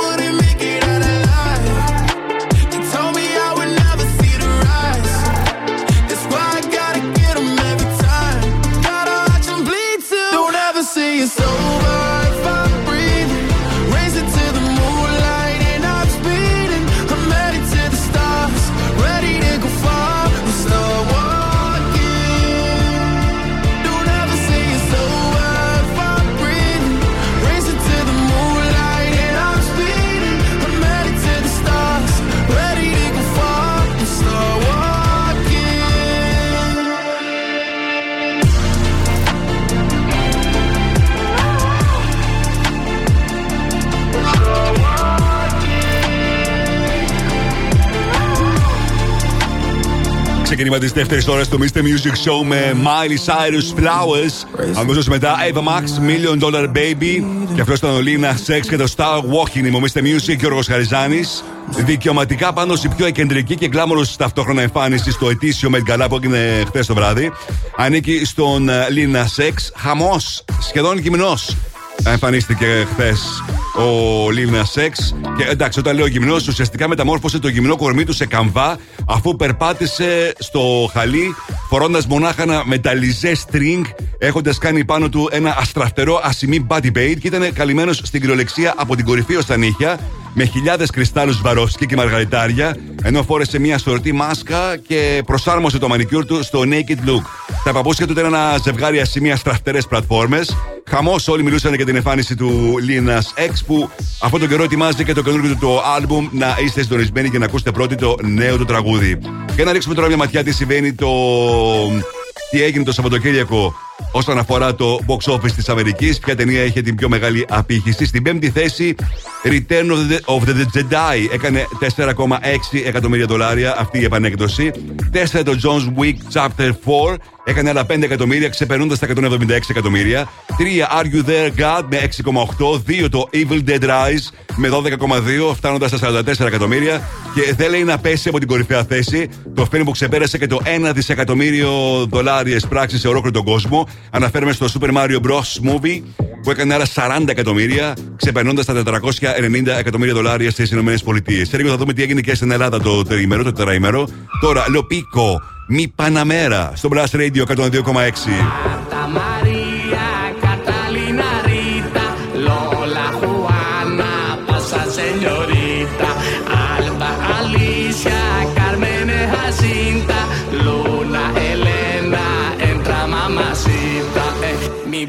wouldn't make it out of. It's over if I'm breathing, racing to the moonlight and I'm speeding. I'm headed to the stars, ready to go far. I'm slow walking. Don't ever say it's over if I'm breathing, racing to the moonlight and I'm speeding. I'm headed to the stars, ready to go far. I'm slow walking. Ξεκίνημα τη δεύτερη ώρα στο μίστερ Music Show με Miley Cyrus Flowers. Αμέσως μετά Ava Max Million Dollar Baby. Και αυτό ήταν ο Lil Nas X και το Star Walking. Είμαι ο μίστερ Music, Γιώργος Χαριζάνης. Δικαιωματικά πάνω στην πιο εκκεντρική και γκλάμορος ταυτόχρονα εμφάνιση στο ετήσιο Met Gala που έγινε χθες το βράδυ. Ανήκει στον Lil Nas X. Χαμός, σχεδόν γυμνός. Εμφανίστηκε χθες ο Lil Nas X. Και εντάξει, όταν λέω γυμνός, ουσιαστικά μεταμόρφωσε το γυμνό κορμί του σε καμβά αφού περπάτησε στο χαλί φορώντας μονάχα ένα μεταλλιζέ string, έχοντας κάνει πάνω του ένα αστραφτερό ασημί body paint και ήταν καλυμμένος στην κυριολεξία από την κορυφή ως τα νύχια με χιλιάδες κρυστάλλους Βαρόφσκι και μαργαριτάρια, ενώ φόρεσε μια σωρτή μάσκα και προσάρμοσε το μανικιούρ του στο naked look. Τα παπούσια του ήταν ένα ζευγάρι ασημί αστραφτερές πλατφόρμες. Χαμός, όλοι μιλούσαν για την εμφάνιση του Lil Nas X που αυτόν τον καιρό ετοιμάζει και το καινούργιο του το άλμπουμ. Να είστε συντονισμένοι και να ακούσετε πρώτοι το νέο του τραγούδι. Και να ρίξουμε τώρα μια ματιά τι συμβαίνει το. Τι έγινε το Σαββατοκύριακο όσον αφορά το box office της Αμερικής. Ποια ταινία είχε την πιο μεγάλη απήχηση? Στην πέμπτη θέση, Return of the, of the Jedi. Έκανε τέσσερα κόμμα έξι εκατομμύρια δολάρια αυτή η επανέκδοση. Τέσσερα το John's Wick Chapter φορ. Έκανε άλλα πέντε εκατομμύρια, ξεπερνώντας τα εκατόν εβδομήντα έξι εκατομμύρια. τρία Are You There God με έξι κόμμα οκτώ. δύο το Evil Dead Rise με δώδεκα κόμμα δύο, φτάνοντας στα σαράντα τέσσερα εκατομμύρια. Και δεν λέει να πέσει από την κορυφαία θέση. Το film που ξεπέρασε και το ένα δισεκατομμύριο δολάριες πράξεις σε ολόκληρο τον κόσμο. Αναφέρουμε στο Super Mario Bros. Movie που έκανε άλλα σαράντα εκατομμύρια, ξεπερνώντας τα τετρακόσια ενενήντα εκατομμύρια δολάρια στις Ηνωμένες Πολιτείες. Σε λίγο θα δούμε τι έγινε και στην Ελλάδα το τριήμερο, το τετραήμερο. Τώρα, Λοπίκο, Μη Παναμέρα, στο Plus Radio εκατόν δύο κόμμα έξι. Mi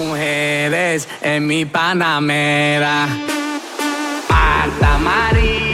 mujeres en mi Panamera. Marta María.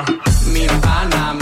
mi Panamera, mi Panamera.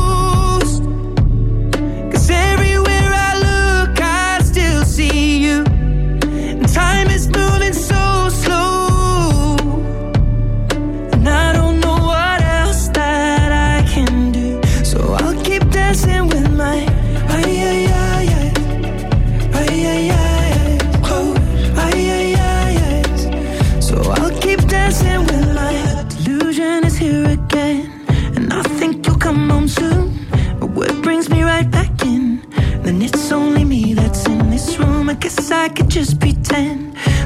I could just pretend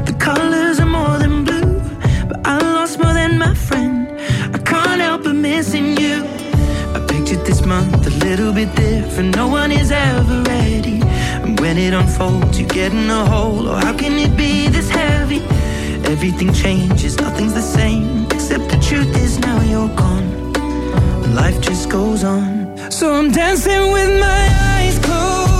the colors are more than blue, but I lost more than my friend. I can't help but missing you. I pictured this month a little bit different. No one is ever ready, and when it unfolds you get in a hole. Oh, how can it be this heavy? Everything changes, nothing's the same, except the truth is now you're gone, and life just goes on. So I'm dancing with my eyes closed.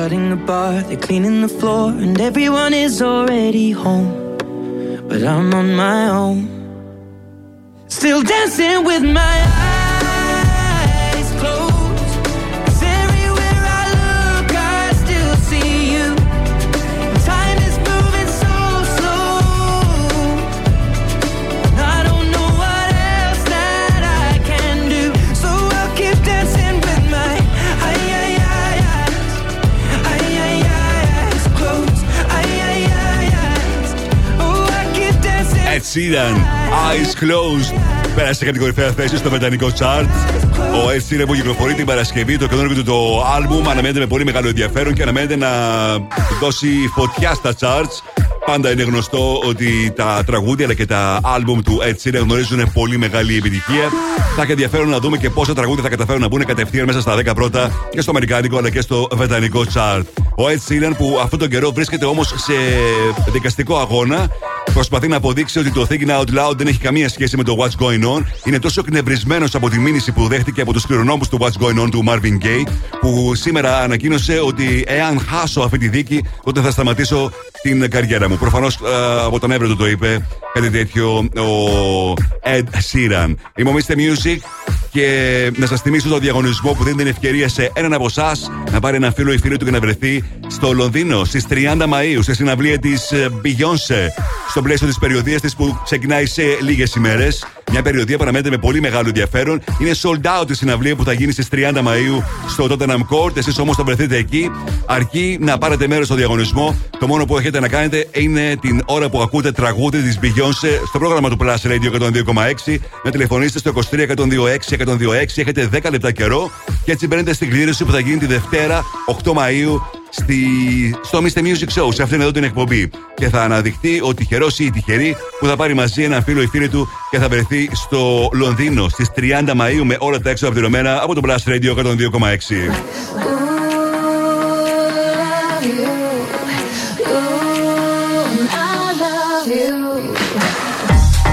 Shutting the bar, they're cleaning the floor, and everyone is already home, but I'm on my own, still dancing with my eyes closed, 'cause everywhere I look I still see you, and time is moving so slow, and I don't know what else that I can do, so I'll keep dancing with my eyes. Ed Sheeran, Eyes Closed. Πέρασε την κορυφαία θέση στο βρετανικό chart. Ο Ed Sheeran που κυκλοφορεί την Παρασκευή, το καινούργιο του το άλμπουμ, αναμένεται με πολύ μεγάλο ενδιαφέρον και αναμένεται να δώσει φωτιά στα charts. Πάντα είναι γνωστό ότι τα τραγούδια αλλά και τα άλμπουμ του Ed Sheeran γνωρίζουν πολύ μεγάλη επιτυχία. Θα έχει ενδιαφέρον να δούμε και πόσα τραγούδια θα καταφέρουν να μπουν κατευθείαν μέσα στα δέκα πρώτα και στο αμερικάνικο αλλά και στο βρετανικό chart. Ο Ed Sheeran, που αυτόν τον καιρό βρίσκεται όμως σε δικαστικό αγώνα, προσπαθεί να αποδείξει ότι το Thinking Out Loud δεν έχει καμία σχέση με το What's Going On. Είναι τόσο εκνευρισμένος από τη μήνυση που δέχτηκε από τους κληρονόμους του What's Going On του Marvin Gaye, που σήμερα ανακοίνωσε ότι εάν χάσω αυτή τη δίκη, τότε θα σταματήσω την καριέρα μου. Προφανώς από τον έβρετο το είπε κάτι τέτοιο ο Ed Sheeran. Είμαι ο μίστερ Music και να σας θυμίσω τον διαγωνισμό που δίνει την ευκαιρία σε έναν από εσάς να πάρει ένα φίλο ή φίλη του και να βρεθεί στο Λονδίνο στις τριάντα Μαΐου στη συναυλία της Beyoncé, στο πλαίσιο της περιοδίας της που ξεκινάει σε λίγες ημέρες. Μια περιοδία που αναμένεται με πολύ μεγάλο ενδιαφέρον. Είναι sold out η συναυλία που θα γίνει στις τριάντα Μαΐου στο Tottenham Court. Εσείς όμως θα βρεθείτε εκεί. Αρκεί να πάρετε μέρος στο διαγωνισμό. Το μόνο που έχετε να κάνετε είναι την ώρα που ακούτε τραγούδι της Beyoncé στο πρόγραμμα του Plus Radio εκατόν δύο κόμμα έξι να τηλεφωνήσετε στο είκοσι τρία εκατόν δύο κόμμα έξι εκατόν δύο κόμμα έξι. Έχετε δέκα λεπτά καιρό και έτσι μπαίνετε στην κλήρωση που θα γίνει τη Δευτέρα οκτώ Μαΐου στη... στο μίστερ Music Show, σε αυτήν εδώ την εκπομπή. Και θα αναδειχτεί ο τυχερός ή η τυχερή που θα πάρει μαζί έναν φίλο ή φίλη του και θα βρεθεί στο Λονδίνο στις τριάντα Μαΐου με όλα τα έξοδα πληρωμένα από το Plus Radio εκατόν δύο κόμμα έξι.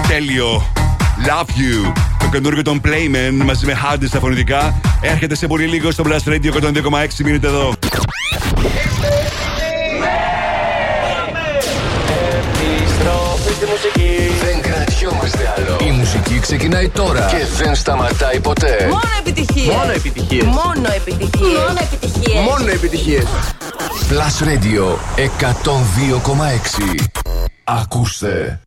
Τέλειο, Love You, το καινούργιο των Playmen μαζί με Hardest στα φωνητικά. Έρχεται σε πολύ λίγο στο Blast Radio εκατόν δύο κόμμα έξι, μείνετε εδώ. Επιστροφή στη μουσική. Δεν κρατιόμαστε άλλο. Η μουσική ξεκινάει τώρα και δεν σταματάει ποτέ. Μόνο επιτυχίες. Μόνο επιτυχίες. Μόνο επιτυχίες. Μόνο επιτυχίες. Μόνο επιτυχίες. Blast Radio εκατόν δύο κόμμα έξι. Ακούστε.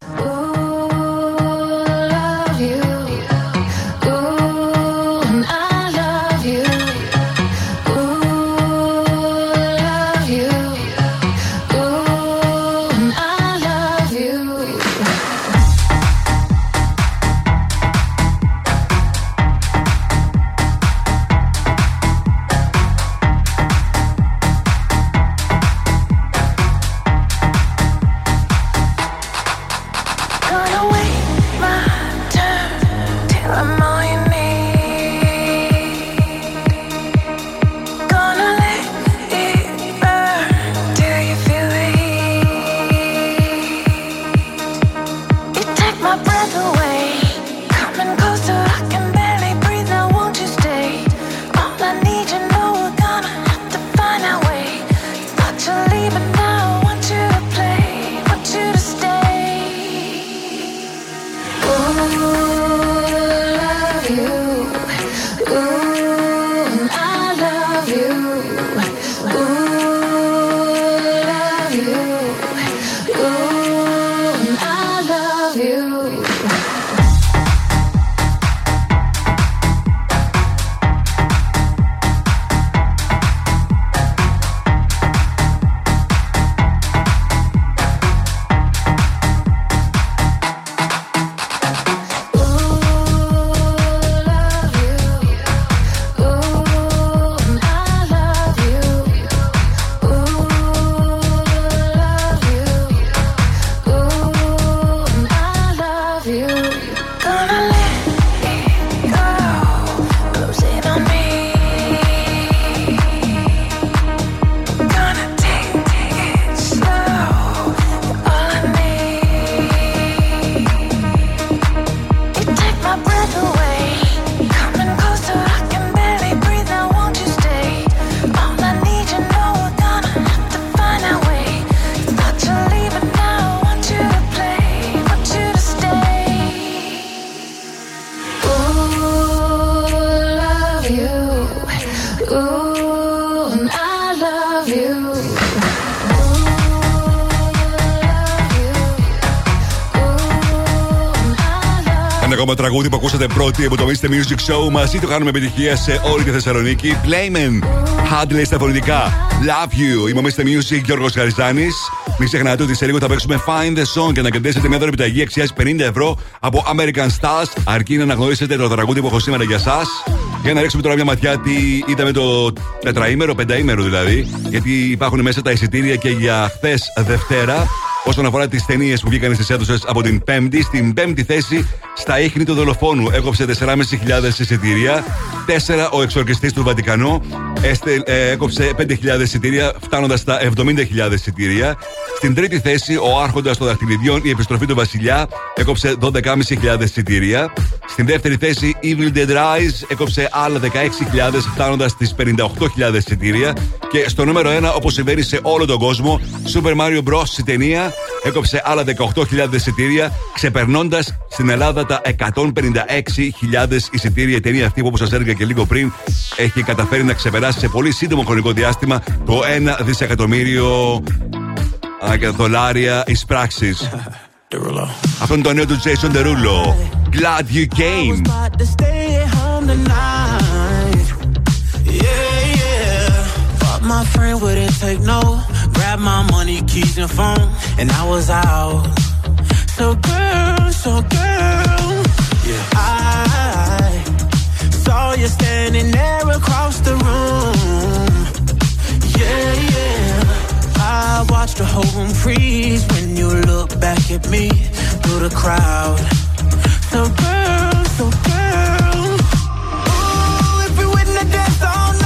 Τραγούδι που ακούσατε πρώτη από το μίστερ Music Show. Μαζί το κάνουμε επιτυχία σε όλη τη Θεσσαλονίκη. Playmen, Handley στα φωνητικά. Love You. Είμαι ο μίστερ Music, Γιώργος Χαριζάνης. Μην ξεχνάτε ότι σε λίγο θα παίξουμε Find the Song και να κερδίσετε μια δωρεπιταγή αξίας πενήντα ευρώ από American Stars. Αρκεί να αναγνωρίσετε το τραγούδι που έχω σήμερα για εσάς. Για να ρίξουμε τώρα μια ματιά τι είδαμε το τετραήμερο, πενταήμερο δηλαδή. Γιατί υπάρχουν μέσα τα εισιτήρια και για χθες Δευτέρα. Όσον αφορά τις ταινίες που βγήκαν στις αίθουσες από την 5η, στην 5η θέση στα ίχνη του δολοφόνου έκοψε τέσσερις χιλιάδες πεντακόσια εισιτήρια. τέσσερα ο εξορκιστής του Βατικανού έκοψε πέντε χιλιάδες εισιτήρια, φτάνοντας στα εβδομήντα χιλιάδες εισιτήρια. Στην τρίτη θέση, ο Άρχοντας των Δαχτυλιδιών, η επιστροφή του Βασιλιά, έκοψε δώδεκα χιλιάδες πεντακόσια εισιτήρια. Στην δεύτερη θέση, Evil Dead Rise έκοψε άλλα δεκαέξι χιλιάδες, φτάνοντας στις πενήντα οκτώ χιλιάδες εισιτήρια. Και στο νούμερο ένα, όπως συμβαίνει σε όλο τον κόσμο, Super Mario Bros. Η ταινία έκοψε άλλα δεκαοκτώ χιλιάδες εισιτήρια, ξεπερνώντας στην Ελλάδα τα εκατόν πενήντα έξι χιλιάδες εισιτήρια. Η ταινία αυτή, που όπως σας έλεγα και λίγο πριν, έχει καταφέρει να ξεπεράσει σε πολύ σύντομο χρονικό διάστημα το ένα δισεκατομμύριο δολάρια εισπράξεις. Αυτό είναι το νέο του Jason Derulo. glad you came. My friend wouldn't take no. Grab my money, keys and phone, and I was out. So girl, so girl, yeah. I saw you standing there across the room. Yeah, yeah. I watched the whole room freeze when you look back at me through the crowd. So girl, so girl. Ooh, if we wouldn't have danced all night.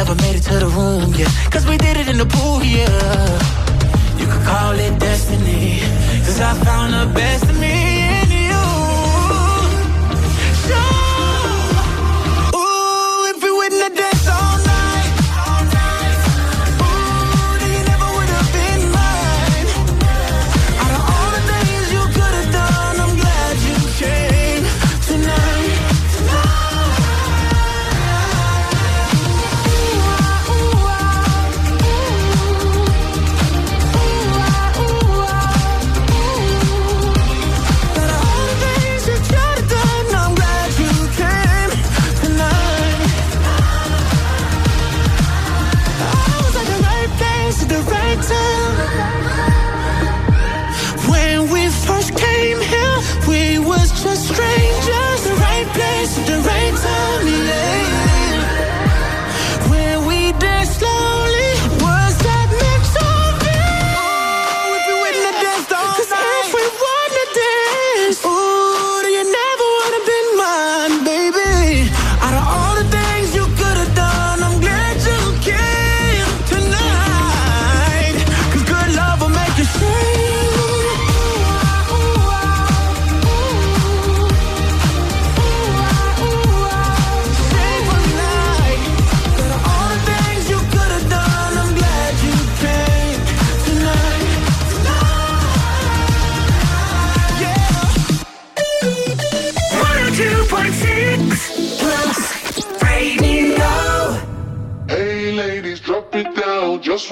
Never made it to the room, yeah. Cause we did it in the pool, yeah. You could call it destiny, cause I found the best in me and you. So, ooh, if we wouldn't have danced all night, all night, ooh, then you never would have been mine. Out of all the things you could have done, I'm glad you came tonight. Strangers, the right place at the right time, yeah. When we danced slowly, was that meant to be? Oh, if we wouldn't have danced all night. Cause if we wouldn't have danced, ooh, then you never would have been mine, baby. Out of all the things you could have done, I'm glad you came tonight. Cause good love will make you shine. Just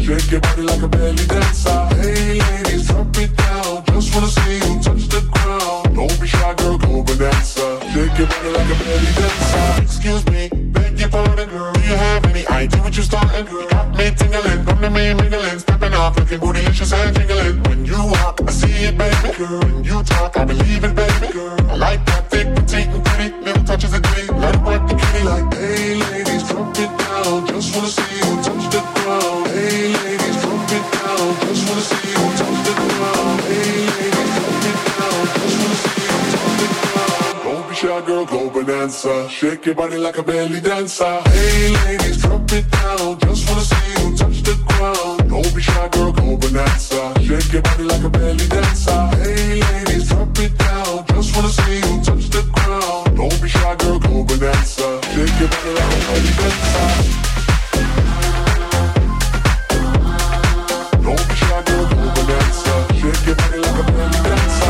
Shake your body like a belly dancer. Hey, ladies, drop it down. Just wanna see you touch the ground. Don't be shy, girl, go bonanza. Shake your body like a belly dancer. Excuse me, beg your pardon, girl. Do you have any idea what you're starting, girl? You got me tingling, come to me mingling. Stepping off, looking bootylicious and jingling. When you walk, I see it, baby, girl. When you talk, I believe it, baby, girl. I like that thick, petite and pretty. Little touches of glee, let it work the kitty. Like, hey, ladies, drop it down. Just wanna see you touch the ground. Hey, ladies, drop it down. Just wanna see you touch the ground. Hey, ladies, drop it down. Just wanna see you touch the ground. Don't be shy, girl, go bonanza. Shake your body like a belly dancer. Hey, ladies, drop it down. Just wanna see you touch the ground. Don't be shy, girl, go bonanza. Shake your body like a belly dancer. Hey, ladies, drop it down. Just wanna see you touch the ground. Don't be shy, girl, go bonanza. Shake your body like a belly dancer. Don't be shy, girl, go bonanza. Shake your body like a belly dancer.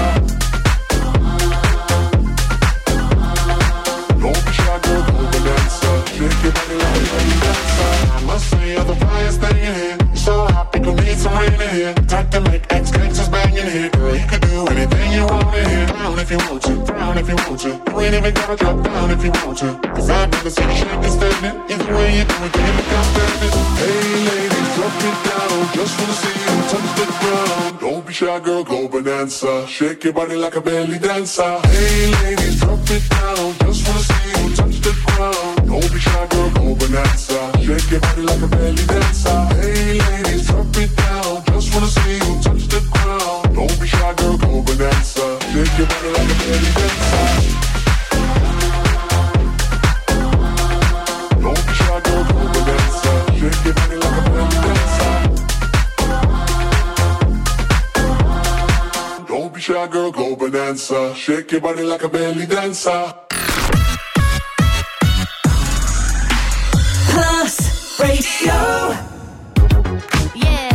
I must say you're the finest thing in here. So hot, people need some rain in here. Time to make X gangsters bang in here. Girl, you can do anything you want in here. Down if you want to, down if you want to. You ain't even gotta drop down if you want to. Cause I've never seen you shake this statement. Either way you do it, you got statement. Hey ladies, drop it down. Just wanna see you touch the ground. Don't be shy, girl, go bonanza. Shake your body like a belly dancer. Hey ladies, drop it down. Just wanna see you touch the ground. Don't Don't be shy, girl, go bonanza. Shake your body like a belly dancer. Hey, ladies, drop it down. Just wanna see you touch the ground. Don't be shy, girl, go bonanza. Shake your body like a belly dancer. Girl, go bonanza. Shake your body like a belly dancer. Plus Radio. Yeah,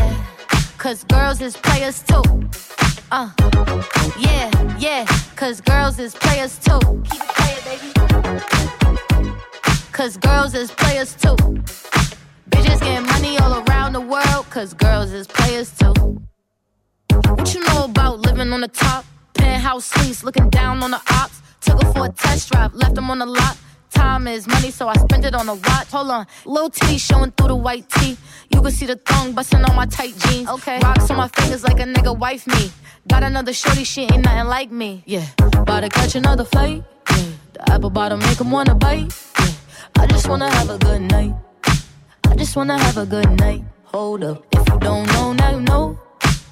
cause girls is players too. Uh, yeah, yeah, cause girls is players too. Keep it playing, baby. Cause girls is players too. Bitches getting money all around the world. Cause girls is players too. What you know about living on the top? Penthouse suites, looking down on the ops. Took her for a test drive, left them on the lot. Time is money, so I spent it on a watch. Hold on, little T showing through the white tee. You can see the thong busting on my tight jeans. Okay. Rocks on my fingers like a nigga wife me. Got another shorty, she ain't nothing like me. Yeah, about to catch another flight. Yeah. The apple bottom make him wanna bite. Yeah. I just wanna have a good night. I just wanna have a good night. Hold up, if you don't know, now you know.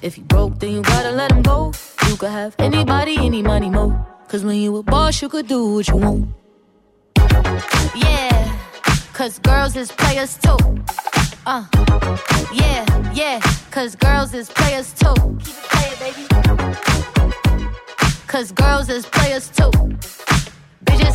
If you broke, then you gotta let him go. You could have anybody, any money, mo. Cause when you a boss, you could do what you want. Yeah, cause girls is players too. Uh, yeah, yeah, cause girls is players too. Keep it playing, baby. Cause girls is players too. Bitches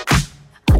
I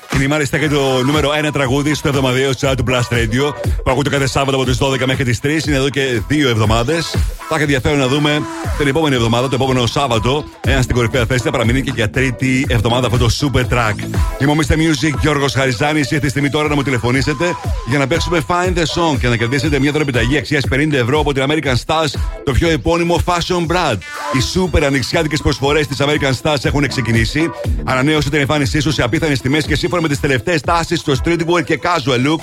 Είναι μάλιστα και το νούμερο ένα τραγούδι στο εβδομαδιαίο chart του Plus Radio που ακούτε κάθε Σάββατο από τις δώδεκα μέχρι τις τρεις. Είναι εδώ και δύο εβδομάδες. Θα έχει ενδιαφέρον να δούμε την επόμενη εβδομάδα, το επόμενο Σάββατο, εάν στην κορυφαία θέση θα παραμείνει και για τρίτη εβδομάδα αυτό το Super Track. Είμαι ο μίστερ Music Γιώργος Χαριζάνης. Ήρθε η στιγμή τώρα να μου τηλεφωνήσετε για να παίξουμε Find the Song και να κερδίσετε μια δωρεπιταγή αξίας πενήντα ευρώ από την American Stars, το πιο επώνυμο fashion brand. Οι super ανοιξιάτικες προσφορές της American Stars έχουν ξεκινήσει. Ανανέωσε την εμφάνισή σου σε απίθανες τιμές και σύμφωνα με τις τελευταίες τάσεις στο streetwear και casual look.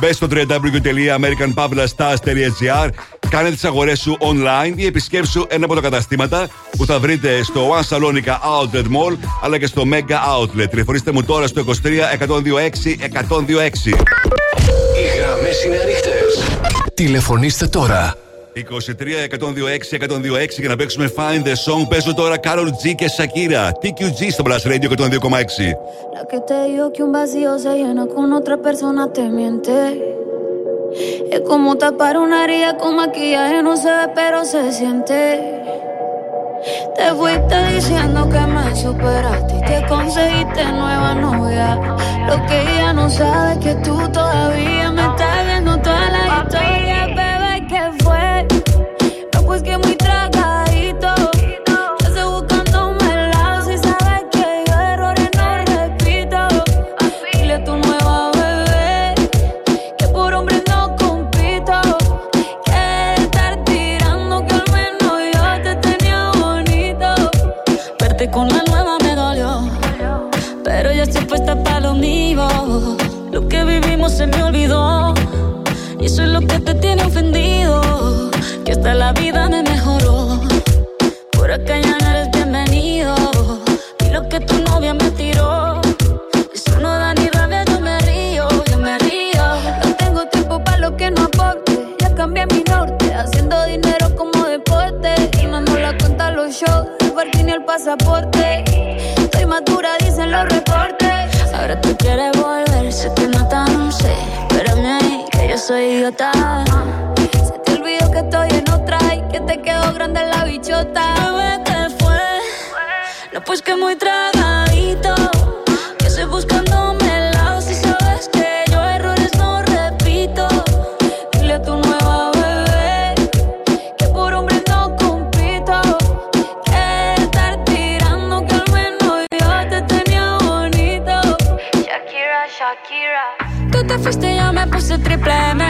Μπες στο double-u double-u double-u τελεία american pavla stars τελεία gr, κάνε τις αγορές σου online ή επισκέψου ένα από τα καταστήματα που θα βρείτε στο One Salonica Outlet Mall αλλά και στο Mega Outlet. Τηλεφωνήστε μου τώρα στο είκοσι τρία εκατόν είκοσι έξι εκατόν είκοσι έξι. Οι γραμμές είναι ανοιχτές. Τηλεφωνήστε τώρα. είκοσι τρία εκατόν είκοσι έξι εκατόν είκοσι έξι για να παίξουμε Find the Song. Παίζω τώρα Carol G και Shakira. τι κιου τζι στο Blast Radio εκατόν δύο κόμμα έξι. La que te digo que un vacío se llena con otra persona te miente. Es como tapar una herida con maquillaje, no se ve pero se siente. Te fuiste diciendo que me superaste y que conseguiste nueva novia. Lo que ella no sabe es que tú todavía me estás viendo toda la historia. Pues que muy tragadito, ya se buscándome el lado. Si sabes que yo errores no repito. Dile a tu nueva bebé que por hombres no compito. Que estar tirando que al menos yo te tenía bonito. Verte con la nueva me dolió, pero ya estoy puesta para lo mío. Lo que vivimos se me olvidó y eso es lo que te tiene ofendido. Que hasta la vida me mejoró. Por acá ya no eres bienvenido. Y lo que tu novia me tiró, eso no da ni rabia, yo me río, yo me río. No tengo tiempo para lo que no aporte. Ya cambié mi norte, haciendo dinero como deporte. Y no nos la cuentan los shows, el parking y el pasaporte. Estoy madura, dicen los reportes. Ahora tú quieres volver, sé que no tan sé. Espérame ahí, que yo sé soy idiota. Se te olvidó que estoy en otra y que te quedó grande la bichota. Bebé, ¿qué fue? No, pues que muy tragadito. Que estoy buscándome el lado. Si sabes que yo errores no repito. Dile a tu nueva bebé que por hombre no compito. Que estar tirando que al menos yo te tenía bonito. Shakira, Shakira. Tú te fuiste, yo me puse triple M.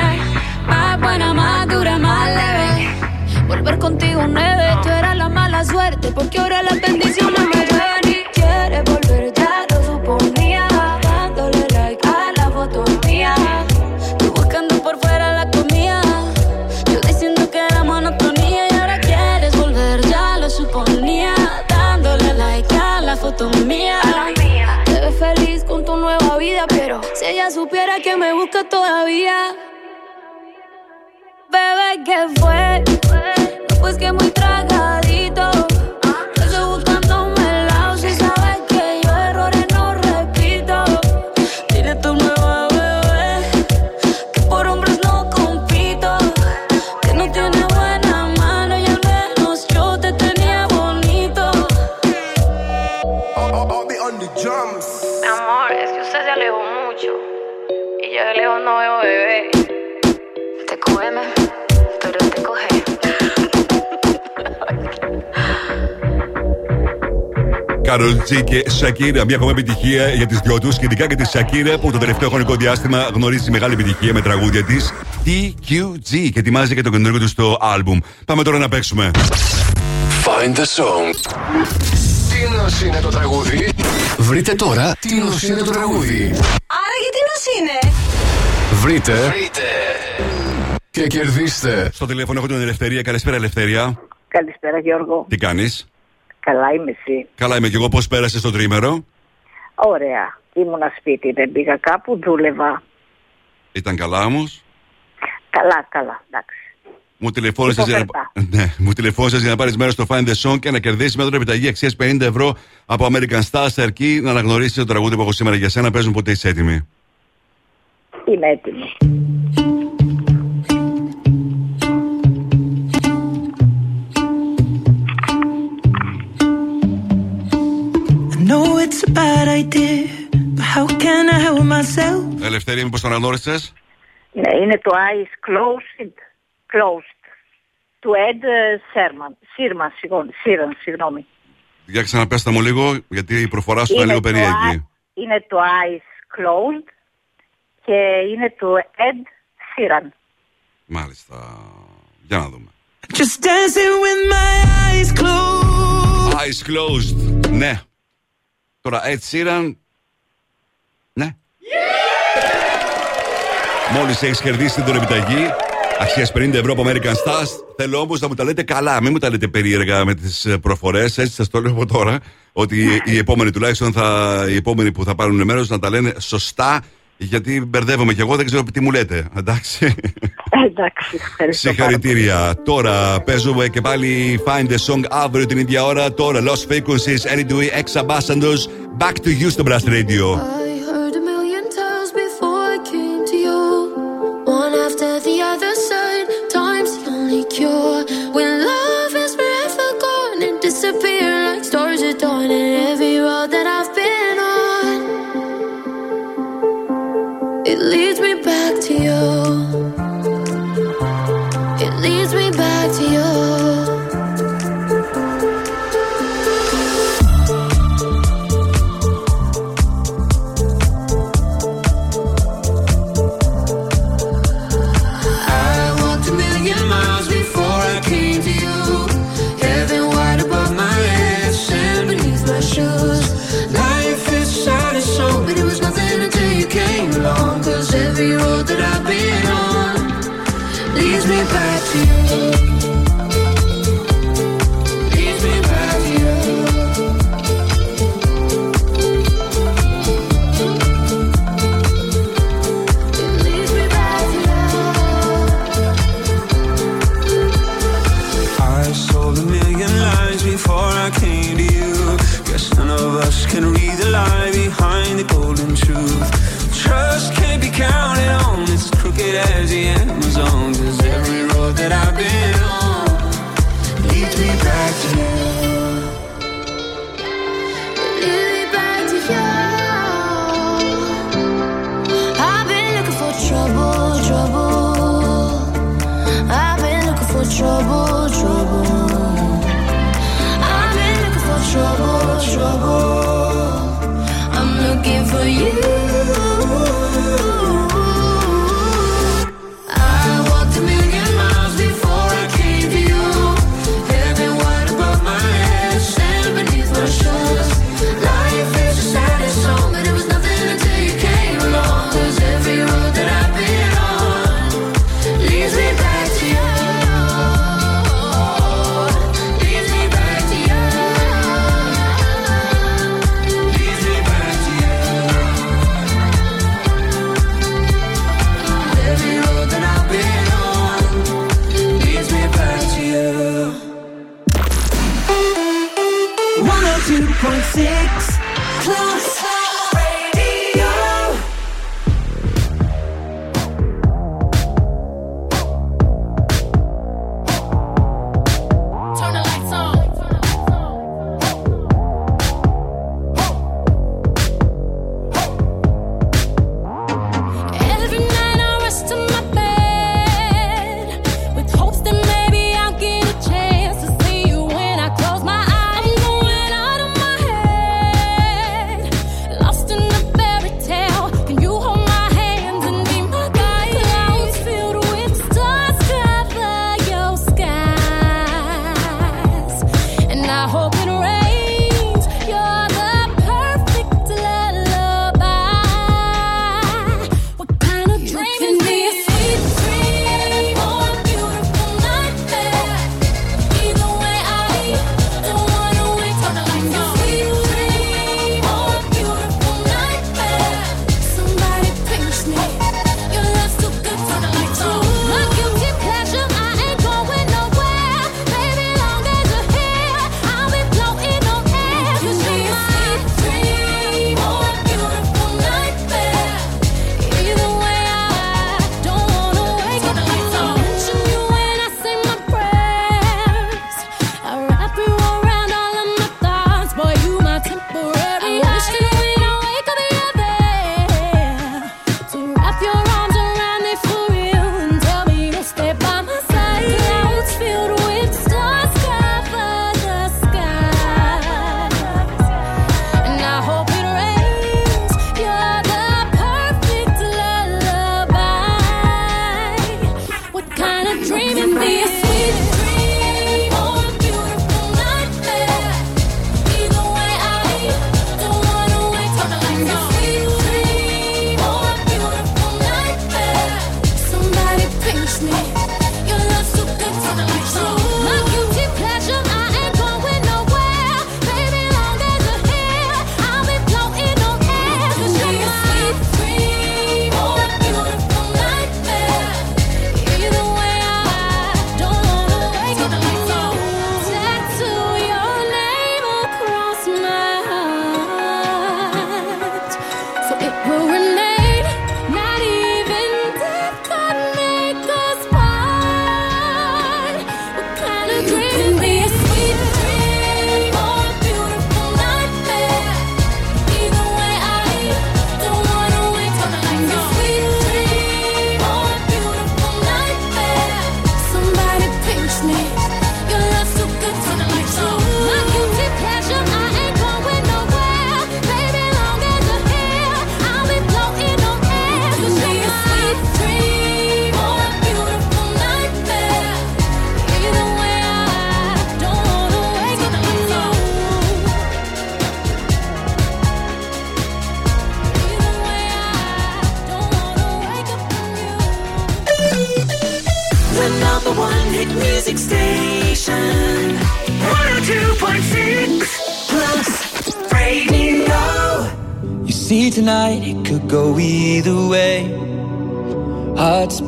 Más buena, más dura, más leve. Volver contigo nueve. Tú eras la mala suerte, porque ahora las bendiciones me llegan. Y quieres volver, ya lo suponía. Dándole like a la foto mía. Tú buscando por fuera la comida. Yo diciendo que era monotonía. Y ahora quieres volver, ya lo suponía. Dándole like a la foto mía. Te ves feliz con tu nueva vida, pero si ella supiera que me busca todavía. Bebé, ¿qué fue? No, pues que muy tragadito. Yo estoy buscándome el lado. Si sabes que yo errores no repito. Dile a tu nueva bebé que por hombres no compito. Que no tiene buena mano y al menos yo te tenía bonito. Amor, es que usted se alejó mucho. Y yo de lejos no veo bebé. Te cógeme, pero te coge. Carol G και Shakira, μια ακόμα επιτυχία για τις δυο τους, ειδικά και τη Shakira που το τελευταίο χρονικό διάστημα γνωρίζει μεγάλη επιτυχία με τραγούδια της τι κιου τζι και ετοιμάζει και το καινούργιο του στο άλμπουμ. Πάμε τώρα να παίξουμε. Find the song. Τίνος είναι το τραγούδι. Βρείτε τώρα τίνος είναι το τραγούδι. Άρα γιατί τίνος είναι. Βρείτε. Βρείτε. Και κερδίστε. Στο τηλέφωνο έχω την Ελευθερία. Καλησπέρα, Ελευθερία. Καλησπέρα, Γιώργο. Τι κάνεις? Καλά είμαι, εσύ? Καλά είμαι και εγώ. Πώς πέρασες το τρίμερο? Ωραία. Ήμουνα σπίτι, δεν πήγα κάπου, δούλευα. Ήταν καλά όμως? Καλά, καλά, εντάξει. Μου τηλεφώνησες για, να... ναι, για να πάρεις μέρος στο Find the Song και να κερδίσεις μέτρο επιταγή αξίας πενήντα ευρώ από American Stars, αρκεί να αναγνωρίσεις το τραγούδι που έχω σήμερα για σένα. Παίζουν ποτέ, είσαι έτοιμη? Είμαι έτοιμη. It's a bad idea, but how can I help myself? Ελευθερία, μήπως το αναγνώρισες? Ναι, είναι το Eyes Closed, Closed, του Ed Sheeran, συγγνώμη. Για ξαναπέστα μου λίγο, γιατί η προφορά σου είναι λίγο περίεργη. Είναι το Eyes Closed και είναι του Ed Sheeran. Μάλιστα, για να δούμε. Just dancing with my eyes closed. Eyes closed, ναι. Τώρα Ed Sheeran, ναι. Yeah! Μόλις έχεις κερδίσει την δωρεπιταγή αξίας πενήντα ευρώ από American Stars. Θέλω όμως να μου τα λέτε καλά, μην μου τα λέτε περίεργα με τις προφορές. Έτσι σας το λέω από τώρα, ότι οι επόμενοι τουλάχιστον θα, οι επόμενοι που θα πάρουν μέρος να τα λένε σωστά. Γιατί μπερδεύομαι κι εγώ, δεν ξέρω τι μου λέτε. Εντάξει. Εντάξει, ευχαριστώ. Συγχαρητήρια. Τώρα παίζουμε και πάλι Find the Song αύριο την ίδια ώρα. Τώρα Lost Frequencies, Eddie Dewey, Ex Ambassadors, Back to You στο Blast Radio. I heard a million times before I came to you. One after the other side, time's the only cure. When love is forever gone and disappear like stars at dawn in every road that I've been on. It leads me back to you. Leads me back to you. Behind the golden truth, trust can't be counted on. It's crooked as the end.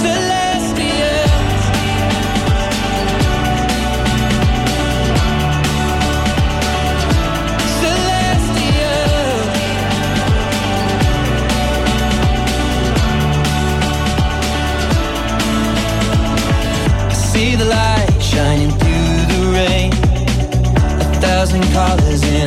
Select see the light shining through the rain. A thousand colors in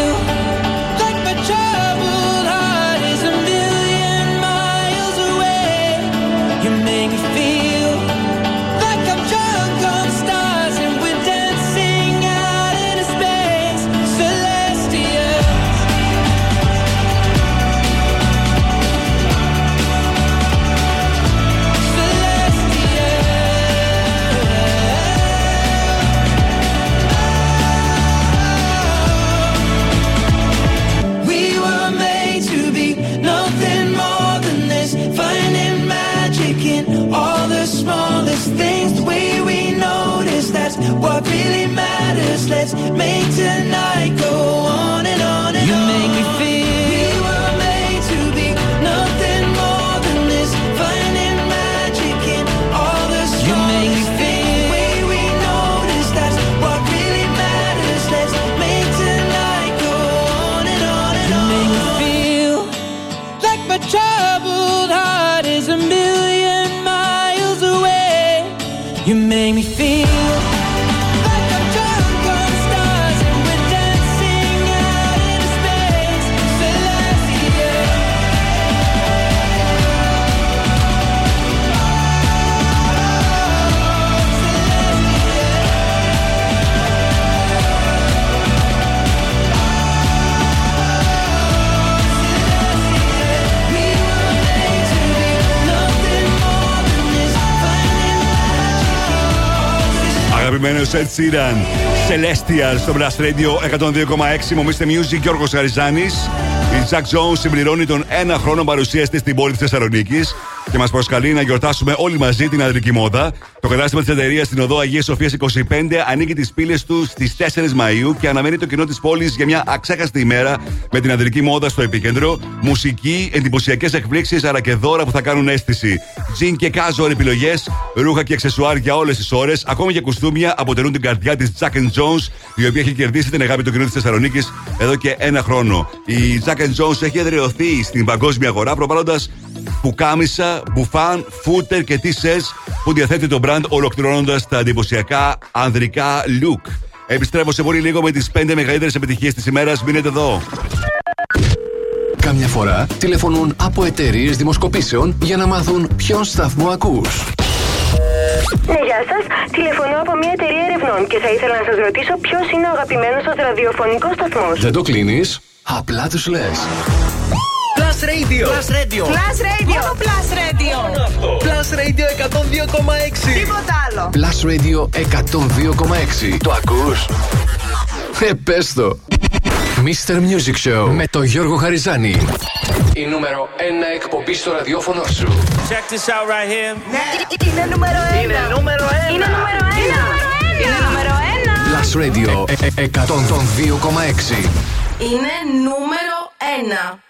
like my troubled heart is a million miles away. You made me feel like I'm drunk on stars and we're dancing out into space, celestial. What really matters, let's make tonight go on and on and you on. You make me feel we were made to be nothing more than this, finding magic in all the smallest. You make me feel the way we notice, that's what really matters, let's make tonight go on and on and you on. You make me feel like my troubled heart is a million miles away. You make me feel Μένος Ed Sheeran, Celestial στο Plus Radio εκατόν δύο κόμμα έξι. Μου Μίστερ Music, Γιώργος Χαριζάνης. Η Jack Jones συμπληρώνει τον ένα χρόνο παρουσίας της στην πόλη της Θεσσαλονίκης και μας προσκαλεί να γιορτάσουμε όλοι μαζί την αντρική μόδα. Το κατάστημα της εταιρείας στην οδό Αγίας Σοφίας είκοσι πέντε ανοίγει τις πύλες του στις τέσσερις Μαΐου και αναμένει το κοινό της πόλης για μια αξέχαστη ημέρα με την αντρική μόδα στο επίκεντρο. Μουσική, εντυπωσιακές εκπλήξεις αλλά και δώρα που θα κάνουν αίσθηση. Τζιν και κάζουαλ επιλογές, ρούχα και αξεσουάρ για όλες τις ώρες, ακόμη και κουστούμια αποτελούν την καρδιά της Jack and Jones, η οποία έχει κερδίσει την αγάπη του κοινού της Θεσσαλονίκης εδώ και ένα χρόνο. Η Jack and Jones έχει εδραιωθεί στην παγκόσμια αγορά προβάλλοντας πουκάμισα, μπουφάν, φούτερ και τίσες που διαθέτει το brand ολοκληρώνοντας τα εντυπωσιακά ανδρικά look. Επιστρέφω σε πολύ λίγο με τις πέντε μεγαλύτερες επιτυχίες της ημέρας. Μείνετε εδώ. Καμιά φορά τηλεφωνούν από εταιρείες δημοσκοπήσεων για να μάθουν ποιον σταθμό ακούς. Ναι, γεια σας. Τηλεφωνώ από μια εταιρεία ερευνών και θα ήθελα να σας ρωτήσω ποιος είναι ο αγαπημένος σας ραδιοφωνικός σταθμός. Δεν το κλείνεις, απλά τους λες. Plus Radio. Plus Radio. Plus Radio. Μόνο Plus Radio. Plus Radio εκατόν δύο κόμμα έξι. Τίποτα άλλο. Plus Radio εκατόν δύο κόμμα έξι. Το ακούς? Ε, πες το. μίστερ Music Show με τον Γιώργο Χαριζάνη. Η νούμερο ένα εκπομπή στο ραδιόφωνο σου. Check this out right here. Είναι νούμερο ένα. Είναι νούμερο ένα. Είναι νούμερο ένα. Είναι νούμερο ένα. Plus Radio εκατόν δύο κόμμα έξι. Είναι νούμερο ένα.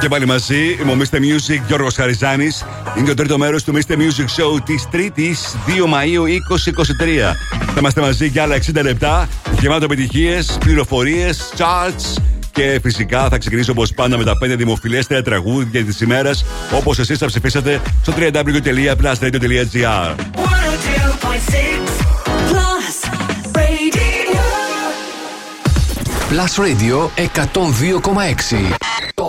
Και πάλι μαζί, είμαι ο μίστερ Music, Γιώργος Χαριζάνης. Είναι το τρίτο μέρος του μίστερ Music Show της Τρίτης, δύο Μαΐου είκοσι είκοσι τρία. Θα είμαστε μαζί για άλλα εξήντα λεπτά, γεμάτο επιτυχίες, πληροφορίες, charts και φυσικά θα ξεκινήσω όπως πάντα με τα πέντε δημοφιλέστερα τραγούδια της ημέρας, όπως εσείς θα ψηφίσατε στο double-u double-u double-u τελεία plus radio τελεία gr. Plus Radio εκατόν δύο κόμμα έξι. Top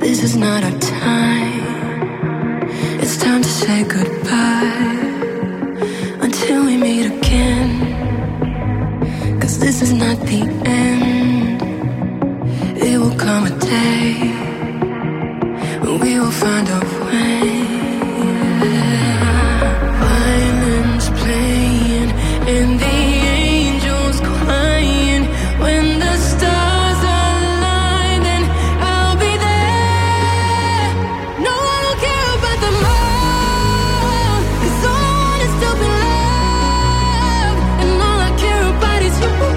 This is not the end. It will come a day when we will find a way. Violins playing and the angels crying when the stars align, then I'll be there. No, I don't care about the love, 'cause all I want is to be loved, and all I care about is you. But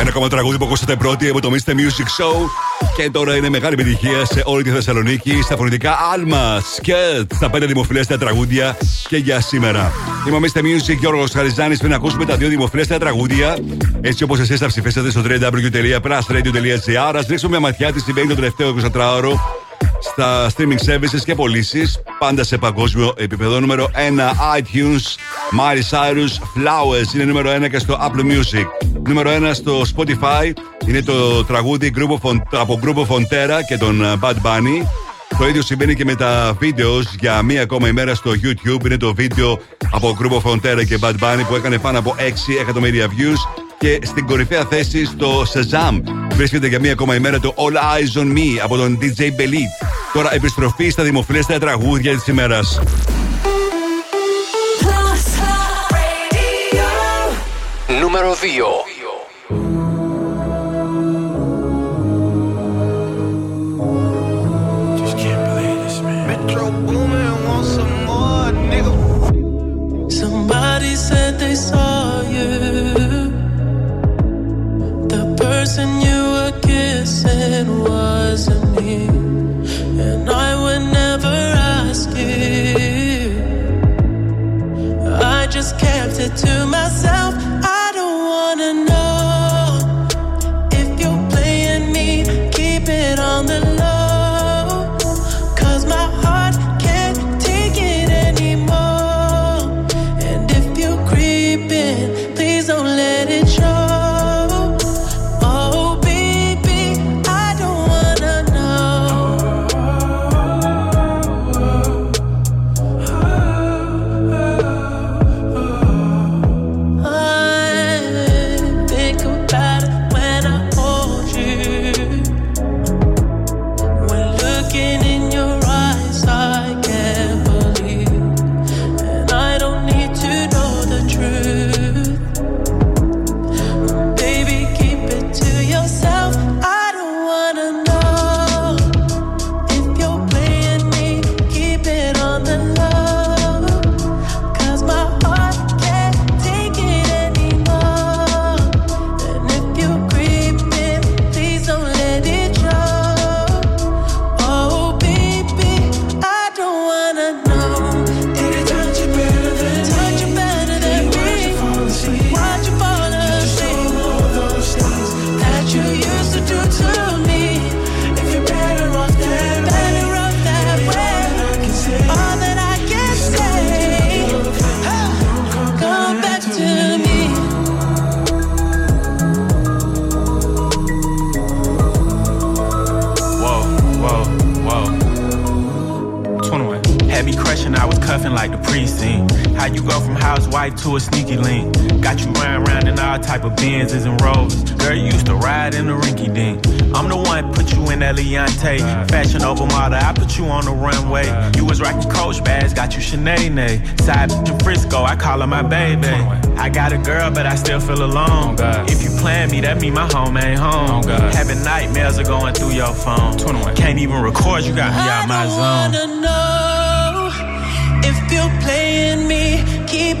Ένα ακόμα τραγούδι που ακούσατε πρώτοι από το μίστερ Music Show και τώρα είναι μεγάλη επιτυχία σε όλη τη Θεσσαλονίκη στα φωνητικά άλμα, σκέτ, στα πέντε δημοφιλέστερα τραγούδια και για σήμερα. Είμαι ο μίστερ Music, Γιώργος Χαριζάνης, πριν ακούσουμε τα δύο δημοφιλέστερα τραγούδια έτσι όπως εσείς τα ψηφίσατε στο double-u double-u double-u τελεία plus radio τελεία gr. Ας ρίξουμε μια ματιά τι συμβαίνει το τελευταίο εικοσιτετράωρο στα streaming services και πωλήσεις, πάντα σε παγκόσμιο επίπεδο. Νούμερο ένα, iTunes, Miley Cyrus, Flowers είναι νούμερο ένα και στο Apple Music. Νούμερο ένα στο Spotify είναι το τραγούδι από Grupo Frontera και τον Bad Bunny. Το ίδιο συμβαίνει και με τα βίντεο για μία ακόμα ημέρα στο YouTube. Είναι το βίντεο από Grupo Frontera και Bad Bunny που έκανε πάνω από έξι εκατομμύρια views. Και στην κορυφαία θέση στο Shazam βρίσκεται για μία ακόμα ημέρα το All Eyes On Me από τον ντι τζέι Belit. Τώρα επιστροφή στα δημοφιλέστερα τραγούδια της ημέρας. Νούμερο δύο. Metro Boomin want some more, nigga. Somebody said they saw you. The person you were kissing wasn't me, and I would never ask you. I just kept it to myself. I don't wanna know. wife to a sneaky link. Got you riding round in all type of Benzes and Rolls. Girl, you used to ride in the rinky dink. I'm the one put you in that Leontay. Fashion over model, I put you on the runway. You was rocking Coach bags, got you Sinead. Side to Frisco, I call her my baby. I got a girl, but I still feel alone. If you plan me, that mean my home ain't home. Having nightmares are going through your phone. Can't even record, you got me out my zone. I don't wanna know if you're playing me. Keep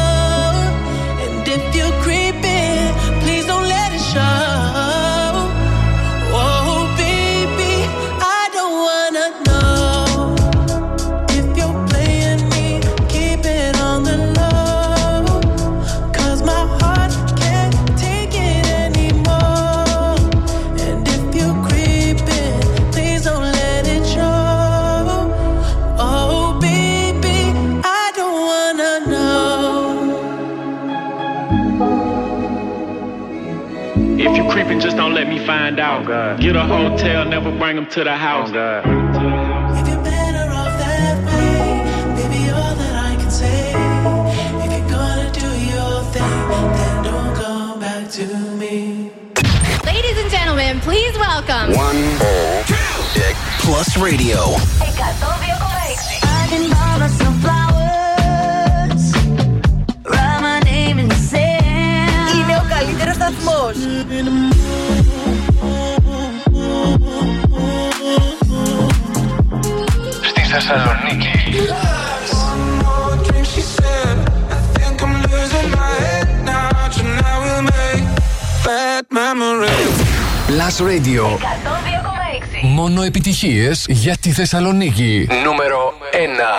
Just don't let me find out. Oh, get a hotel, never bring them to the house. Oh, if you're better off that way, baby, all that I can say. If you're gonna do your thing, then don't come back to me. Ladies and gentlemen, please welcome one oh six Plus Radio. I can borrow some flowers. Write my name in the sand. Είναι ο καλύτερος σταθμός. Στη Θεσσαλονίκη. Plus Radio. Μόνο επιτυχίες για τη Θεσσαλονίκη. Νούμερο ένα.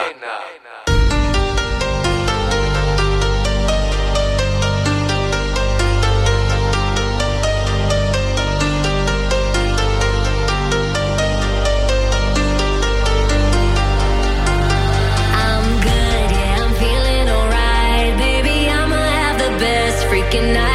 Good night.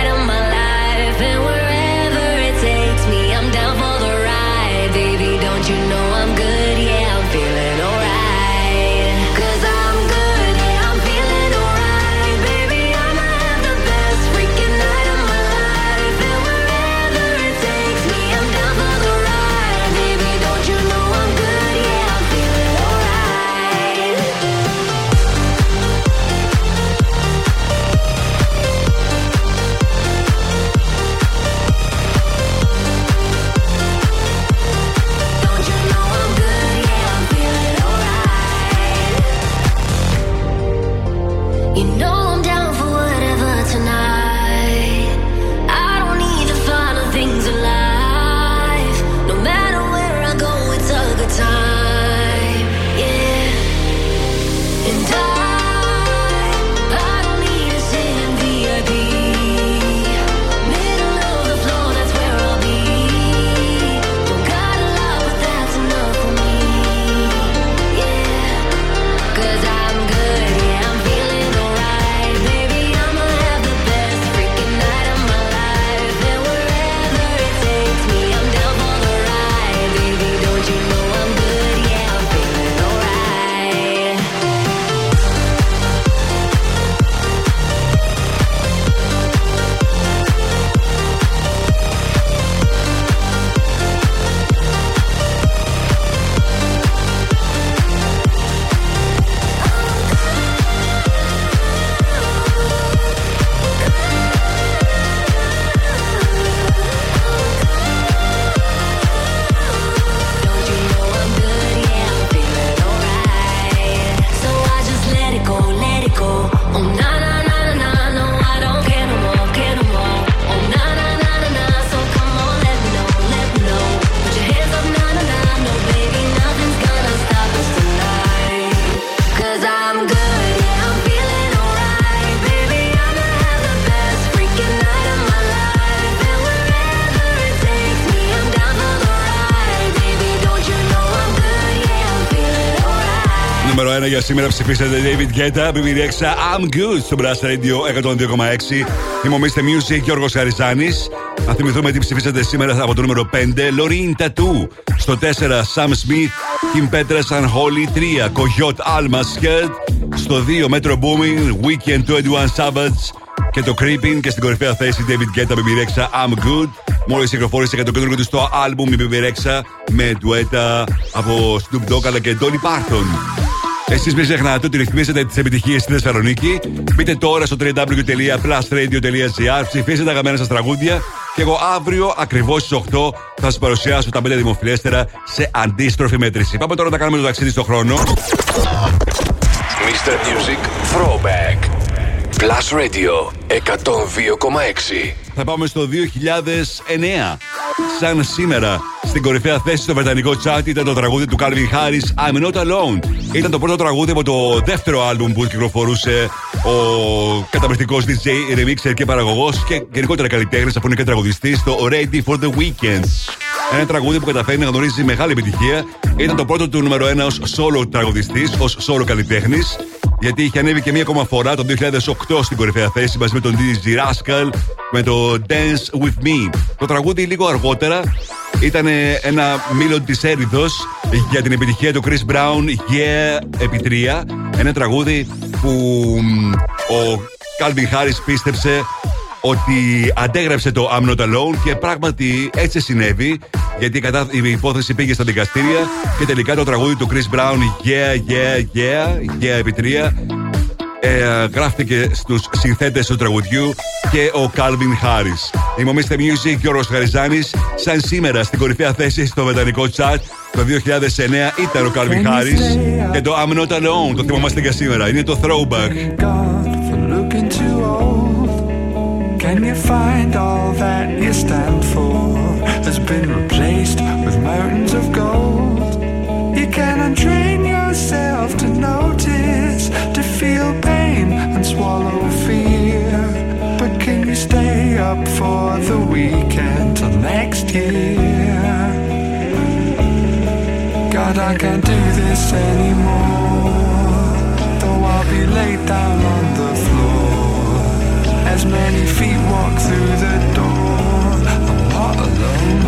Για σήμερα ψηφίσατε David Guetta, Bibi Rexha, I'm Good στο Blast Radio εκατόν δύο κόμμα έξι. Είμαι ο Μίστερ Music, Γιώργος Χαριζάνης. Να θυμηθούμε τι ψηφίσατε σήμερα από το νούμερο πέντε. Loreen Tattoo. Στο τέσσερα, Sam Smith, Kim Petras and Holly. τρία, Coyote Alma Skirt. Στο δύο, Metro Boomin, Weekend είκοσι ένα Savage και το Creeping. Και στην κορυφαία θέση, David Guetta, Bibi Rexha, I'm Good. Μόλις συγκροφόρησε για το κέντρο του στο άλμπουμ η Bibi Rexha με ντουέτα από Snoop Dogg αλλά και Dolly Parton. Εσείς μην ξεχνάτε ότι ρυθμίσετε τις επιτυχίες στη Θεσσαλονίκη. Μπείτε τώρα στο double-u double-u double-u τελεία plus radio τελεία gr, ψηφίστε τα αγαπημένα σας τραγούδια και εγώ αύριο ακριβώς στις οκτώ θα σας παρουσιάσω τα πέντε δημοφιλέστερα σε αντίστροφη μέτρηση. Πάμε τώρα να κάνουμε το ταξίδι στον χρόνο. μίστερ Music Throwback Plus Radio εκατόν δύο κόμμα έξι. Θα πάμε στο δύο χιλιάδες εννέα. Σαν σήμερα, στην κορυφαία θέση στο βρετανικό τσάρτ ήταν το τραγούδι του Calvin Harris, I'm Not Alone. Ήταν το πρώτο τραγούδι από το δεύτερο άλμπουμ που κυκλοφορούσε ο καταπληκτικός ντι τζέι, remixer και παραγωγός και γενικότερα καλλιτέχνης, αφού είναι και τραγουδιστής, το Ready for the Weekend. Ένα τραγούδι που καταφέρνει να γνωρίζει μεγάλη επιτυχία. Ήταν το πρώτο του νούμερο ένα ως solo τραγουδιστής, ως solo καλλιτέχνης. Γιατί είχε ανέβει και μία ακόμα φορά το δύο χιλιάδες οκτώ στην κορυφαία θέση μαζί με τον ντι τζέι Rascal με το Dance With Me. Το τραγούδι λίγο αργότερα ήταν ένα μήλο της έρηδος για την επιτυχία του Chris Brown, Yeah, επί τρία. Ένα τραγούδι που ο Calvin Harris πίστεψε ότι αντέγραψε το I'm Not Alone και πράγματι έτσι συνέβη, γιατί η υπόθεση πήγε στα δικαστήρια και τελικά το τραγούδι του Chris Brown, Yeah, Yeah, Yeah, Yeah επί τρία, ε, γράφτηκε στους συνθέτες του τραγουδιού και ο Calvin Harris. Είμαι ο μίστερ Music, Γιώργος Χαριζάνης. Σαν σήμερα στην κορυφαία θέση στο βρετανικό τσάρτ το δύο χιλιάδες εννέα ήταν ο Calvin Harris και το I'm Not Alone, το θυμόμαστε και σήμερα. Είναι το throwback. Can you find all that you stand for has been replaced with mountains of gold? You can untrain yourself to notice, to feel pain and swallow fear. But can you stay up for the weekend till next year? God, I can't do this anymore, though I'll be laid down on the floor. As many feet walk through the door, I'm not alone.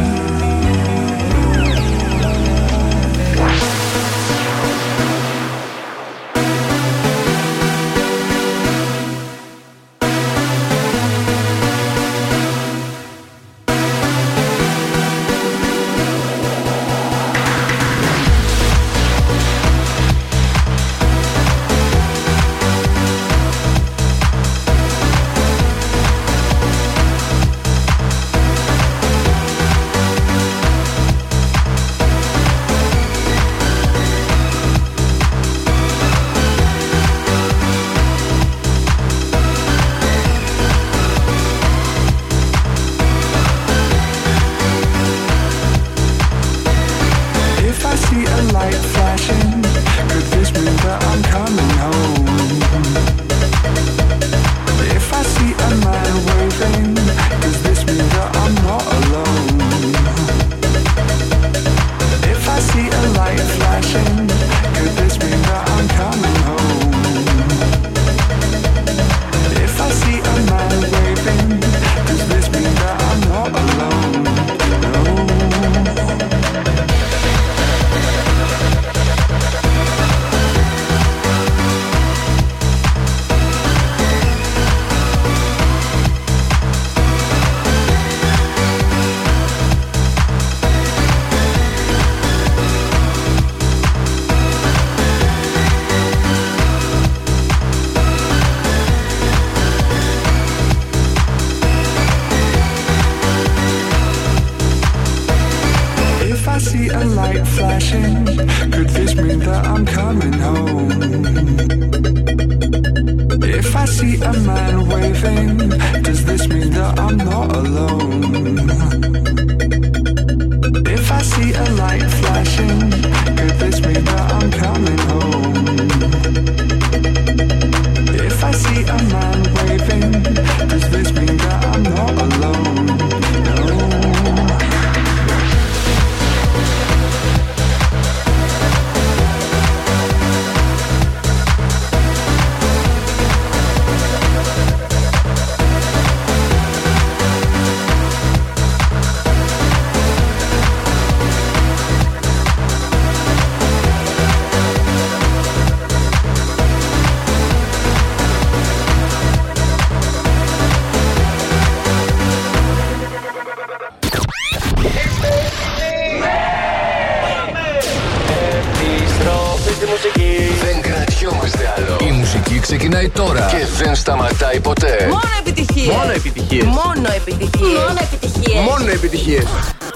ξεκινάει τώρα και δεν σταματάει ποτέ. Μόνο επιτυχίες. Μόνο επιτυχίες. Μόνο επιτυχίες. Μόνο επιτυχίες. Μόνο επιτυχίες.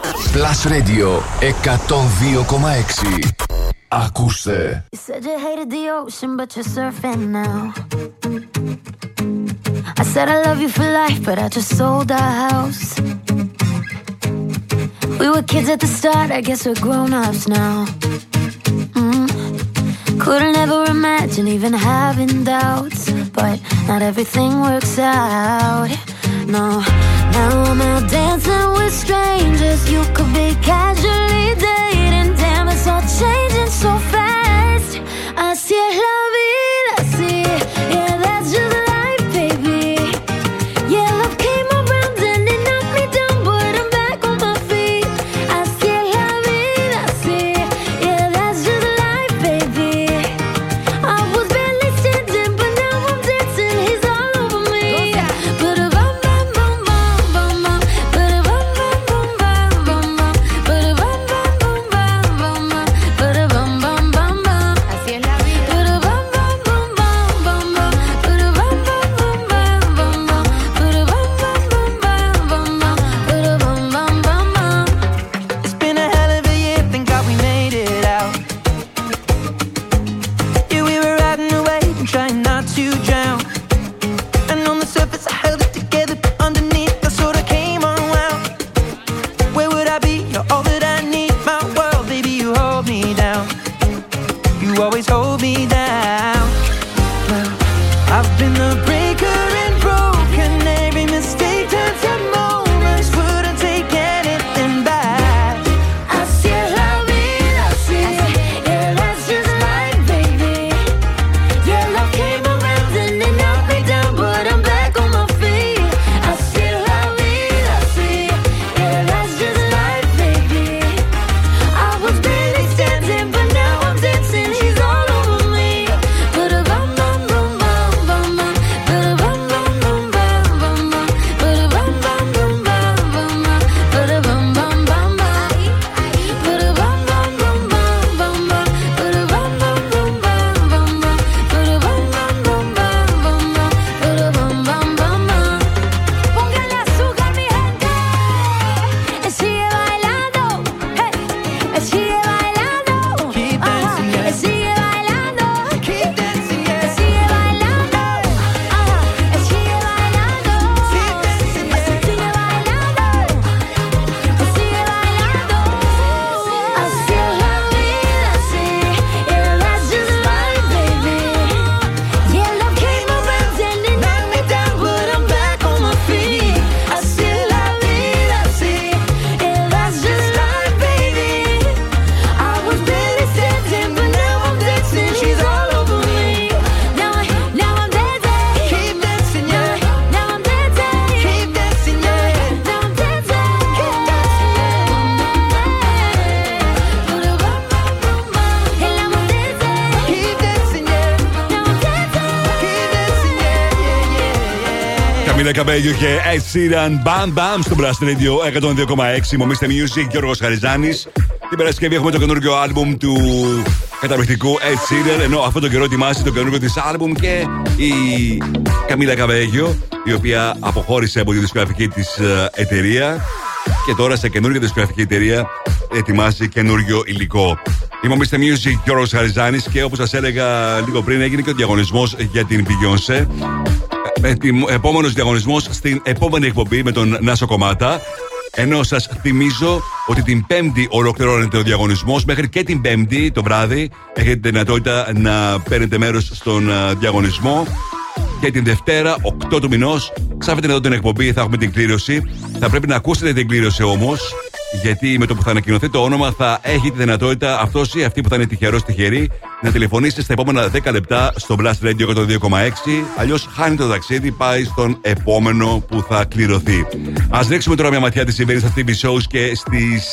Plus Radio εκατόν δύο κόμμα έξι. Ακούστε. You said you hated the ocean, but you're surfing now. I said I love you for life, but I just sold our house. We were kids at the start, I guess we're grown-ups now. Couldn't ever imagine even having doubts, but not everything works out, no. Now I'm out dancing with strangers. You could be casually dating. Damn, it's all changing so fast. I see it, love it, I see it. Yeah, that's just life, baby. Yeah, love came around and it knocked me down, but I'm back on my feet. I see it, love it, I see it. Yeah, that's just life, baby. I was barely standing, but now I'm dancing. He's all over me. But if I'm και Ed Sheeran, Bam Bam στο Blast Radio εκατόν δύο κόμμα έξι. Είμαι ο μίστερ Music, Γιώργος Χαριζάνης. Την Παρασκευή έχουμε το καινούργιο άλμπουμ του καταπληκτικού Ed Sheeran, ενώ αυτόν τον καιρό ετοιμάζει το καινούργιο της άλμπουμ και η Καμίλα Καβέγιο, η οποία αποχώρησε από τη δισκογραφική της εταιρεία και τώρα σε καινούργια δισκογραφική εταιρεία ετοιμάζει καινούργιο υλικό. Είμαι ο μίστερ Music, Γιώργος Χαριζάνης και όπως σας έλεγα λίγο πριν έγινε και ο διαγωνισμός για την Beyoncé. Επόμενος διαγωνισμός στην επόμενη εκπομπή με τον Νάσο Κομμάτα. Ενώ σας θυμίζω ότι την Πέμπτη ολοκληρώνεται ο διαγωνισμός. Μέχρι και την Πέμπτη το βράδυ έχετε τη δυνατότητα να παίρνετε μέρος στον διαγωνισμό. Και την Δευτέρα, οκτώ του μηνός, ξάφετε εδώ την εκπομπή, θα έχουμε την κλήρωση. Θα πρέπει να ακούσετε την κλήρωση όμως, γιατί με το που θα ανακοινωθεί το όνομα θα έχει τη δυνατότητα αυτός ή αυτή που θα είναι τυχερός, τυχερή, να τηλεφωνήσετε στα επόμενα δέκα λεπτά στο Blast Radio εκατόν δύο κόμμα έξι. Αλλιώς χάνει το ταξίδι, πάει στον επόμενο που θα κληρωθεί. Ας ρίξουμε τώρα μια ματιά τι συμβαίνει στα τι βι shows και στις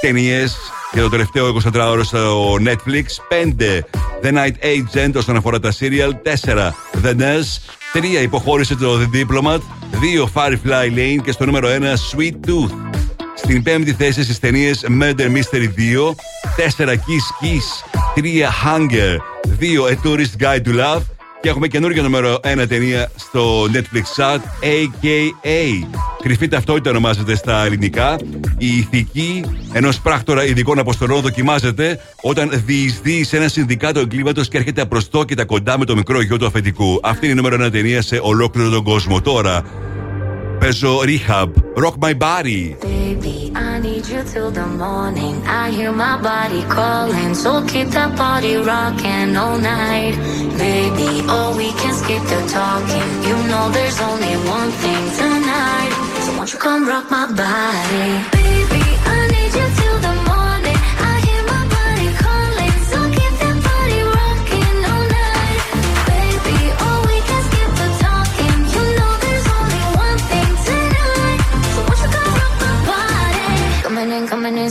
ταινίες για το τελευταίο εικοσιτετράωρο στο Netflix. πέντε. The Night Agent όσον αφορά τα serial. τέσσερα. The Nurse. τρία. Υποχώρησε το The Diplomat. δύο. Firefly Lane και στο νούμερο ένα Sweet Tooth. Στην πέμπτη θέση στις ταινίες Murder Mystery δύο, τέσσερα Kiss Kiss, τρία Hunger, δύο A Tourist Guide to Love Και έχουμε καινούργιο νούμερο ένα ταινία στο Netflix Chart, έι κέι έι. Κρυφή ταυτότητα ονομάζεται στα ελληνικά. Η ηθική ενός πράκτορα ειδικών αποστολών δοκιμάζεται όταν διεισδύει σε ένα συνδικάτο εγκλήματος και έρχεται απροστόκητα κοντά με το μικρό γιο του αφεντικού. Αυτή είναι η νούμερο ένα ταινία σε ολόκληρο τον κόσμο. Τώρα παίζω Rehab, Rock My Body. Baby, I need you till the morning. I hear my body calling, so keep that body rocking all night. Baby, oh, we can skip the talking. You know there's only one thing tonight. So won't you come rock my body? Baby, I need you till the morning. I hear my body calling, so keep that body rocking all night. Baby, oh, we can skip the talking. You know there's only one thing tonight. So won't you come rock my body? Coming in, coming in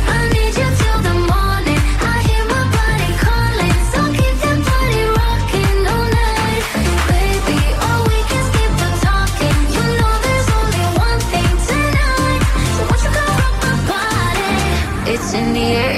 I need you till the morning. I hear my body calling, so keep that body rocking all night. Baby, oh, we can skip the talking. You know there's only one thing tonight. So won't you come rock my body? It's in the air,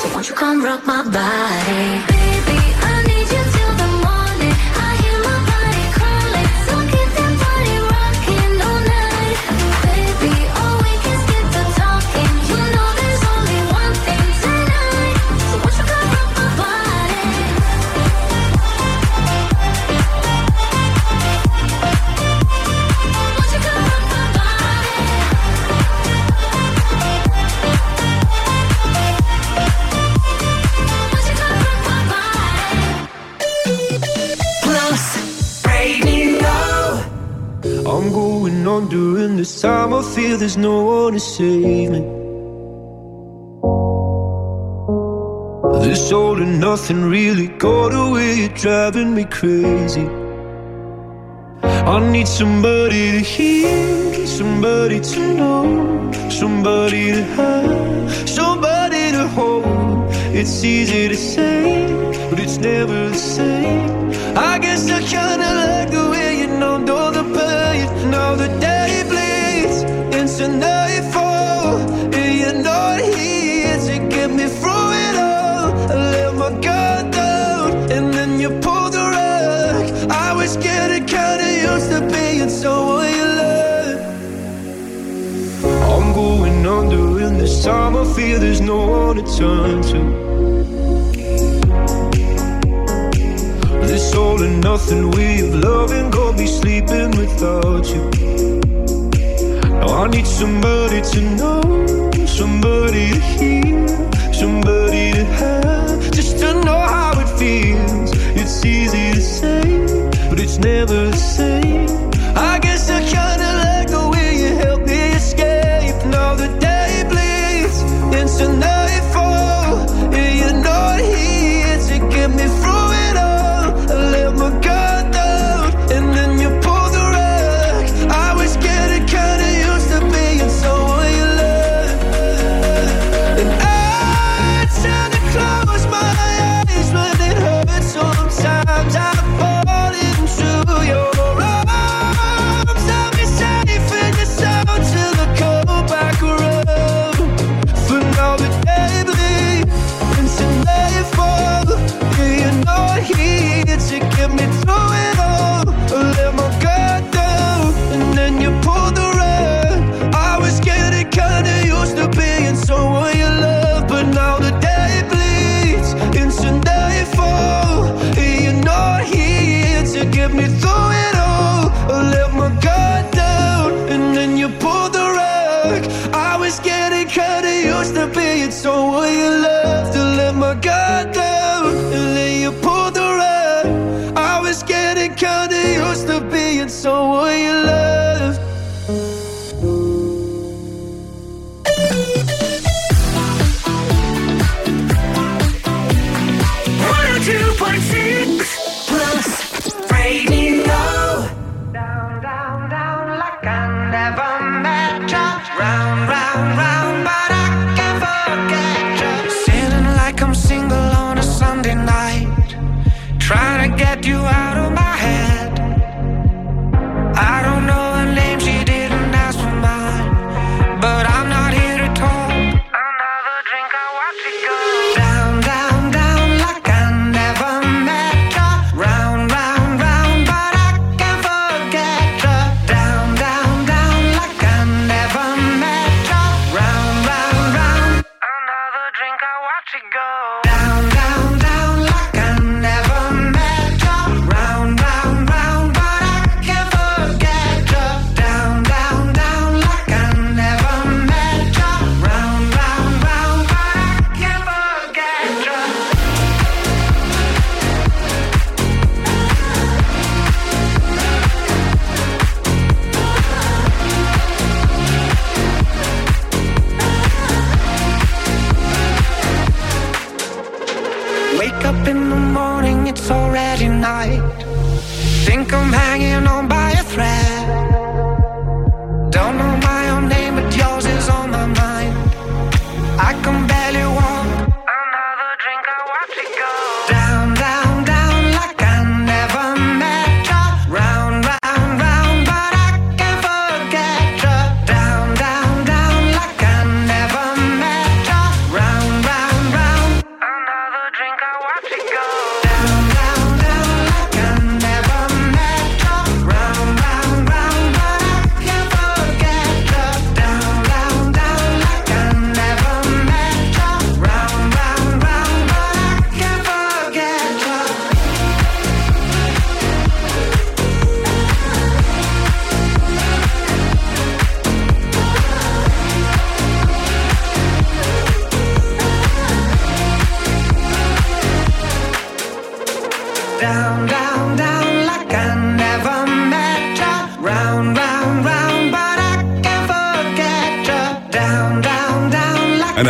So won't you come rock my body? Baby, I need you till the morning. I hear my body calling, so keep that body rocking all night. Baby, oh, we can skip the talking. You know there's only one thing tonight. So won't you come rock my body? Won't you come rock my body? Won't you come rock my body? Plus Radio. I'm going on during this time. I feel there's no one to save me. This all and nothing really got away. You're driving me crazy. I need somebody to hear, somebody to know, somebody to have, somebody to hold. It's easy to say, but it's never the same. I guess I kinda like the way you numbed all the pain. Now the day bleeds into nightfall, and you're not here to get me through it all. I let my guard down, and then you pulled the rug. I was getting kinda used to being someone you love. I'm going under in this time. I feel there's no one to turn to. This all and nothing we have loved and gonna be sleeping without you. Now I need somebody to know, somebody to hear, somebody to have, just to know how it feels. It's easy to say, but it's never the same. I guess I kinda like the way you helped me escape. Now the day bleeds into nightfall, and you're not here to get me through it all. And I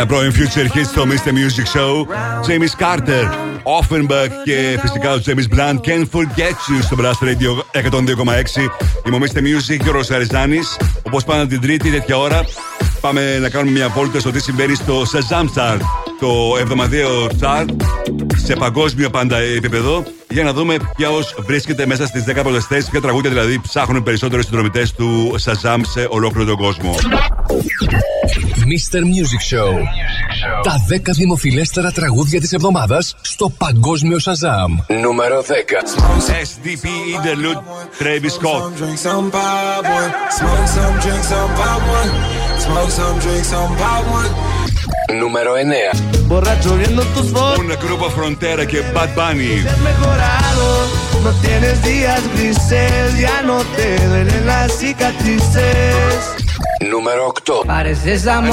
πρώην Future Hits στο μίστερ Music Show, James Carter, Offenbach και φυσικά ο James Blunt, Can't Forget You στο Plus Radio εκατόν δύο κόμμα έξι. Είμαι ο μίστερ Music, Γιώργος Χαριζάνης. Όπως πάντα την Τρίτη, τέτοια ώρα, πάμε να κάνουμε μια βόλτα στο τι συμβαίνει στο Shazam Chart, το εβδομαδιαίο chart σε παγκόσμιο πάντα επίπεδο, για να δούμε ποιος βρίσκεται μέσα στις δέκα πρώτες θέσεις, ποια τραγούδια δηλαδή ψάχνουν περισσότεροι συνδρομητές του Shazam σε ολόκληρο τον κόσμο. μίστερ Music Show. Τα δέκα δημοφιλέστερα τραγούδια της εβδομάδας στο παγκόσμιο Shazam. Νούμερο δέκα. ες ντι πι Interlude, Travis Scott. Νούμερο εννέα. Un Grupo Frontera και Bad Bunny. Número ocho.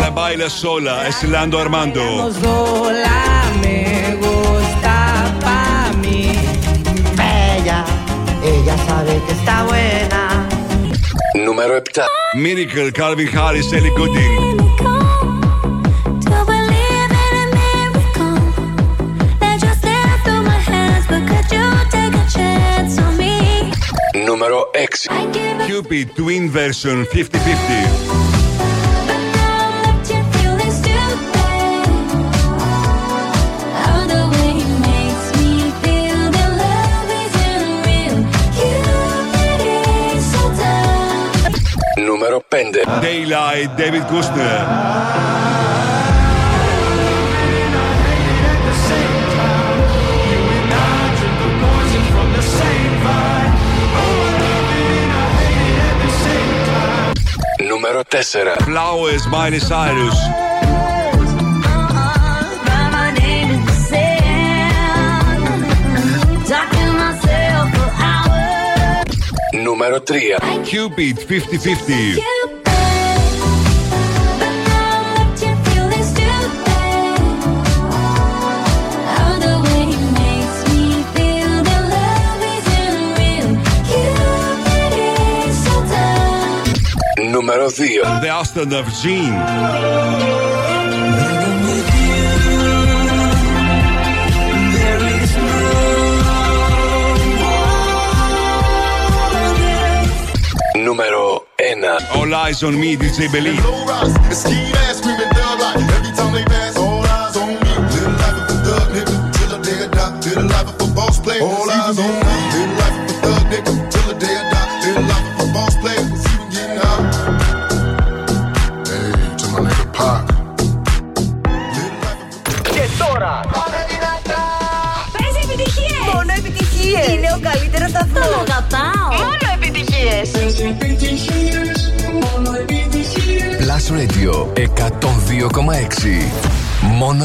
La baila sola, Esilando Armando. Sola, me gusta pa' mí. Bella, ella sabe que está buena. Número siete. Miracle, Calvin Harris, Ellie Goulding. Νούμερο έξι. Cupid Twin Version πενήντα πενήντα. Νούμερο πέντε. Daylight David Kushner. Νούμερο τέσσερα. Flowers, Miley Cyrus. Νούμερο τρία. Cupid πενήντα πενήντα. Νούμερο δύο. The Astronaut Gene. Νούμερο ένα. All eyes on me, ντι τζέι Belit. All eyes on me. ώρα. Πάμε δυνατά. Πες επιτυχίες. Μόνο επιτυχίες. Είναι ο καλύτερος σταθμός. Τον αγαπάω. Μόνο επιτυχίες. Πες επιτυχίες. Μόνο επιτυχίες. Plus Radio εκατόν δύο κόμμα έξι. Μόνο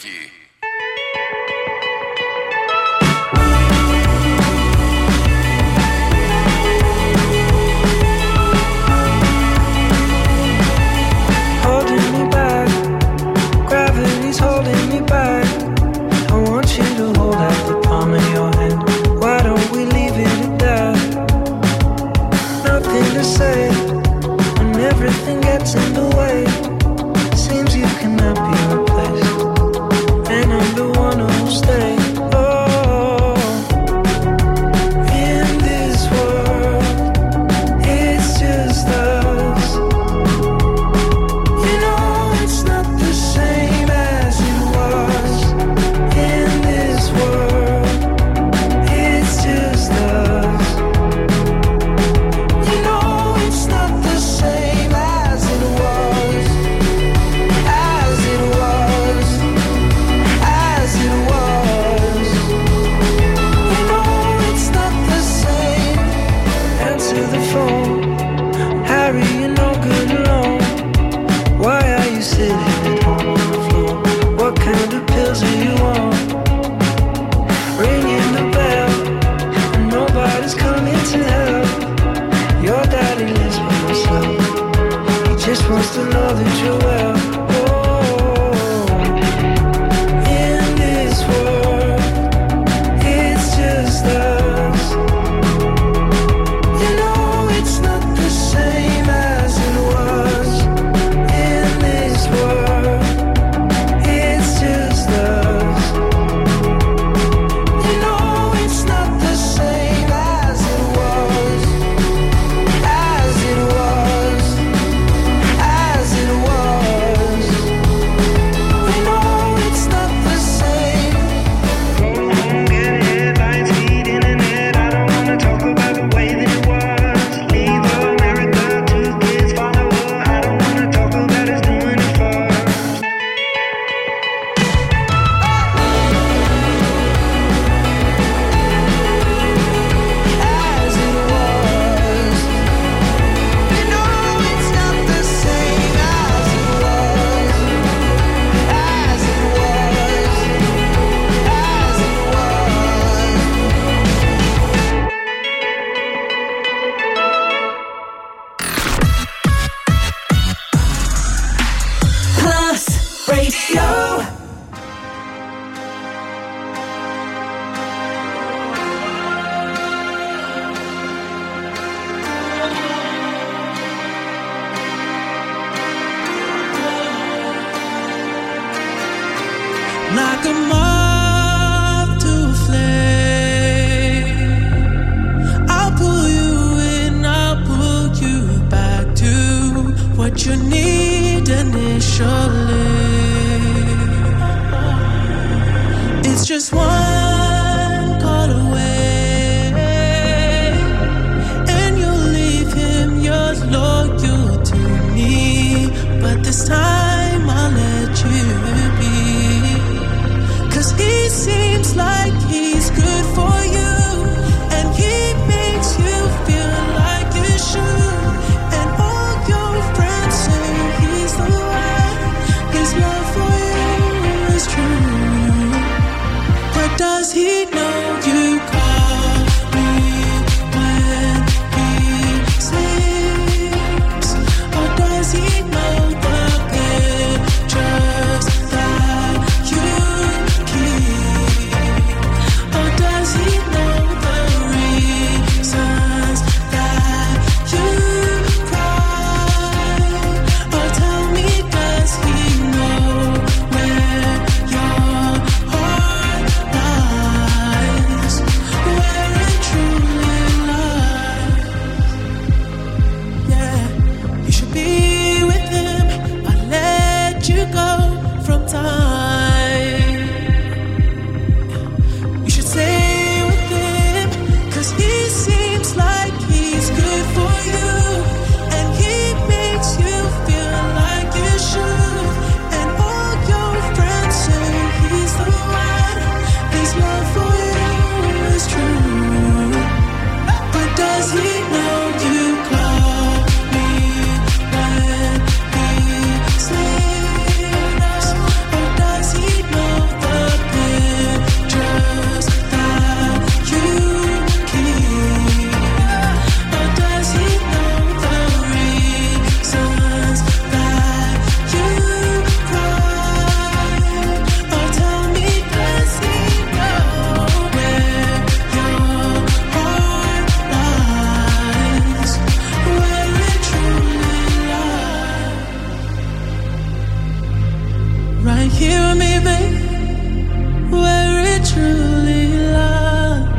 hear me, babe, where it truly lies,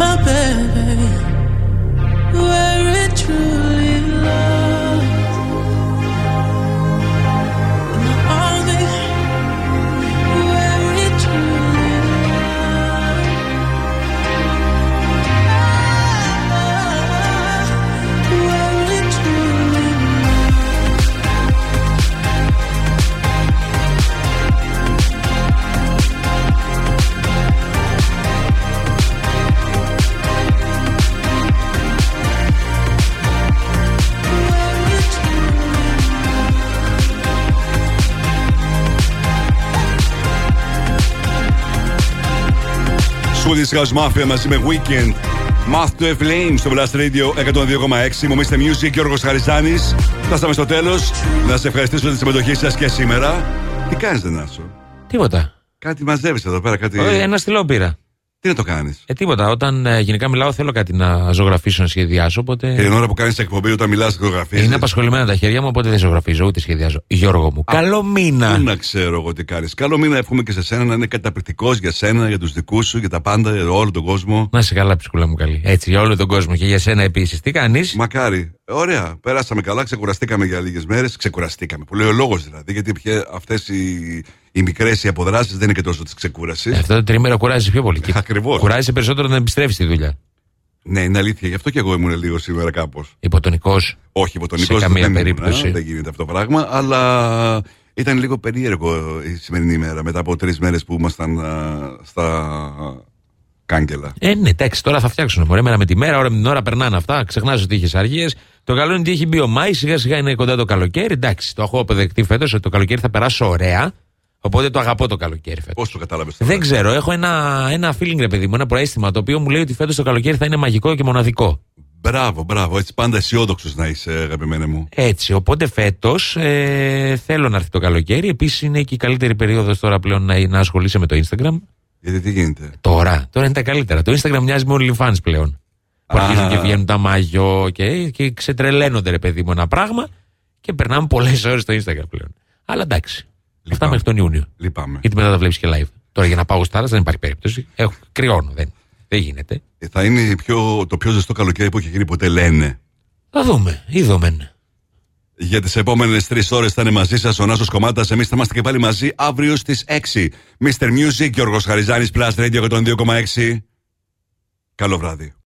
my baby, where it truly lies. My only, where it truly lies, where it truly Σχολής House Mafia μαζί με Weekend, Math to a Flame στο Blast Radio εκατόν δύο κόμμα έξι. Είμαι ο μίστερ Music, Γιώργος Χαριζάνης. Φτάσαμε στο τέλος. Να σε ευχαριστήσω για τη συμμετοχή σας και σήμερα. Τι κάνεις, Νάσο? Τίποτα. Κάτι μαζεύεις εδώ πέρα, κάτι. Ε, ένα στυλό πήρα. Τι να το κάνεις? Ε, τίποτα. Όταν ε, γενικά μιλάω, θέλω κάτι να ζωγραφίσω, να σχεδιάσω. Οπότε... Και την ώρα που κάνεις εκπομπή, όταν μιλάς, ζωγραφίζεις. Είναι απασχολημένα τα χέρια μου, οπότε δεν ζωγραφίζω, ούτε σχεδιάζω. Γιώργο μου, α, καλό μήνα. Δεν ξέρω εγώ τι κάνεις. Καλό μήνα, εύχομαι και σε σένα να είναι καταπληκτικός για σένα, για τους δικούς σου, για τα πάντα, για όλο τον κόσμο. Να είσαι καλά, ψυχούλα μου καλή. Έτσι, για όλο τον κόσμο και για σένα επίσης. Τι κάνεις? Μακάρι. Ωραία. Περάσαμε καλά, ξεκουραστήκαμε για λίγες μέρες. Ξεκουραστήκαμε. Που λέει ο λόγος δηλαδή, γιατί αυτές οι. Οι μικρές οι αποδράσεις δεν είναι και τόσο της ξεκούρασης. Αυτό το τρίμερο κουράζει πιο πολύ. Ακριβώς. Κουράζει περισσότερο να επιστρέφεις στη δουλειά. Ναι, είναι αλήθεια. Γι' αυτό και εγώ ήμουν λίγο σήμερα κάπως. Υποτονικός. Όχι, υποτονικός. Σε καμία δεν περίπτωση. Ήμουν, δεν γίνεται αυτό το πράγμα. Αλλά ήταν λίγο περίεργο η σημερινή ημέρα μετά από τρεις μέρες που ήμασταν α, στα κάγκελα. Ε, ναι, εντάξει, τώρα θα φτιάξουν. Μωρέ, μέρα με τη μέρα, ώρα με την ώρα περνάνε αυτά. Ξεχνάς ότι είχες αργίες. Το καλό είναι ότι έχει μπει ο Μάη, σιγά σιγά είναι κοντά το καλοκαίρι. Εντάξει, το έχω αποδεχτεί φέτος ότι το καλοκαίρι θα περάσω ωραία. Οπότε το αγαπώ το καλοκαίρι φέτος. Πώς το κατάλαβες? Δεν ξέρω, έχω ένα, ένα feeling, ρε παιδί μου, ένα προαίσθημα το οποίο μου λέει ότι φέτος το καλοκαίρι θα είναι μαγικό και μοναδικό. Μπράβο, μπράβο. Έτσι πάντα αισιόδοξος να είσαι, αγαπημένη μου. Έτσι. Οπότε φέτος ε, θέλω να έρθει το καλοκαίρι. Επίσης είναι και η καλύτερη περίοδος τώρα πλέον να, να ασχολείσαι με το Instagram. Γιατί τι γίνεται? Τώρα, τώρα είναι τα καλύτερα. Το Instagram μοιάζει με OnlyFans πλέον. Που αρχίζουν και βγαίνουν τα μαγιό και, και ξετρελαίνονται, ρε παιδί μου, ένα πράγμα και περνάμε πολλές ώρες στο Instagram πλέον. Αλλά εντάξει. Λυπάμαι. Αυτά μέχρι τον Ιούνιο. Λυπάμαι. Γιατί μετά τα βλέπεις και live. Τώρα για να πάω στα άλλα δεν υπάρχει περίπτωση. Έχω, κρυώνω, δεν, δεν γίνεται. Ε, θα είναι πιο, το πιο ζεστό καλοκαίρι που έχει γίνει ποτέ, λένε. Θα δούμε, είδομεν. Για τις επόμενες τρεις ώρες θα είναι μαζί σας ο Νάσος Κομάτας. Εμείς θα είμαστε και πάλι μαζί αύριο στις έξι. μίστερ Music, Γιώργος Χαριζάνης, Plus Radio εκατόν δύο κόμμα έξι. Καλό βράδυ.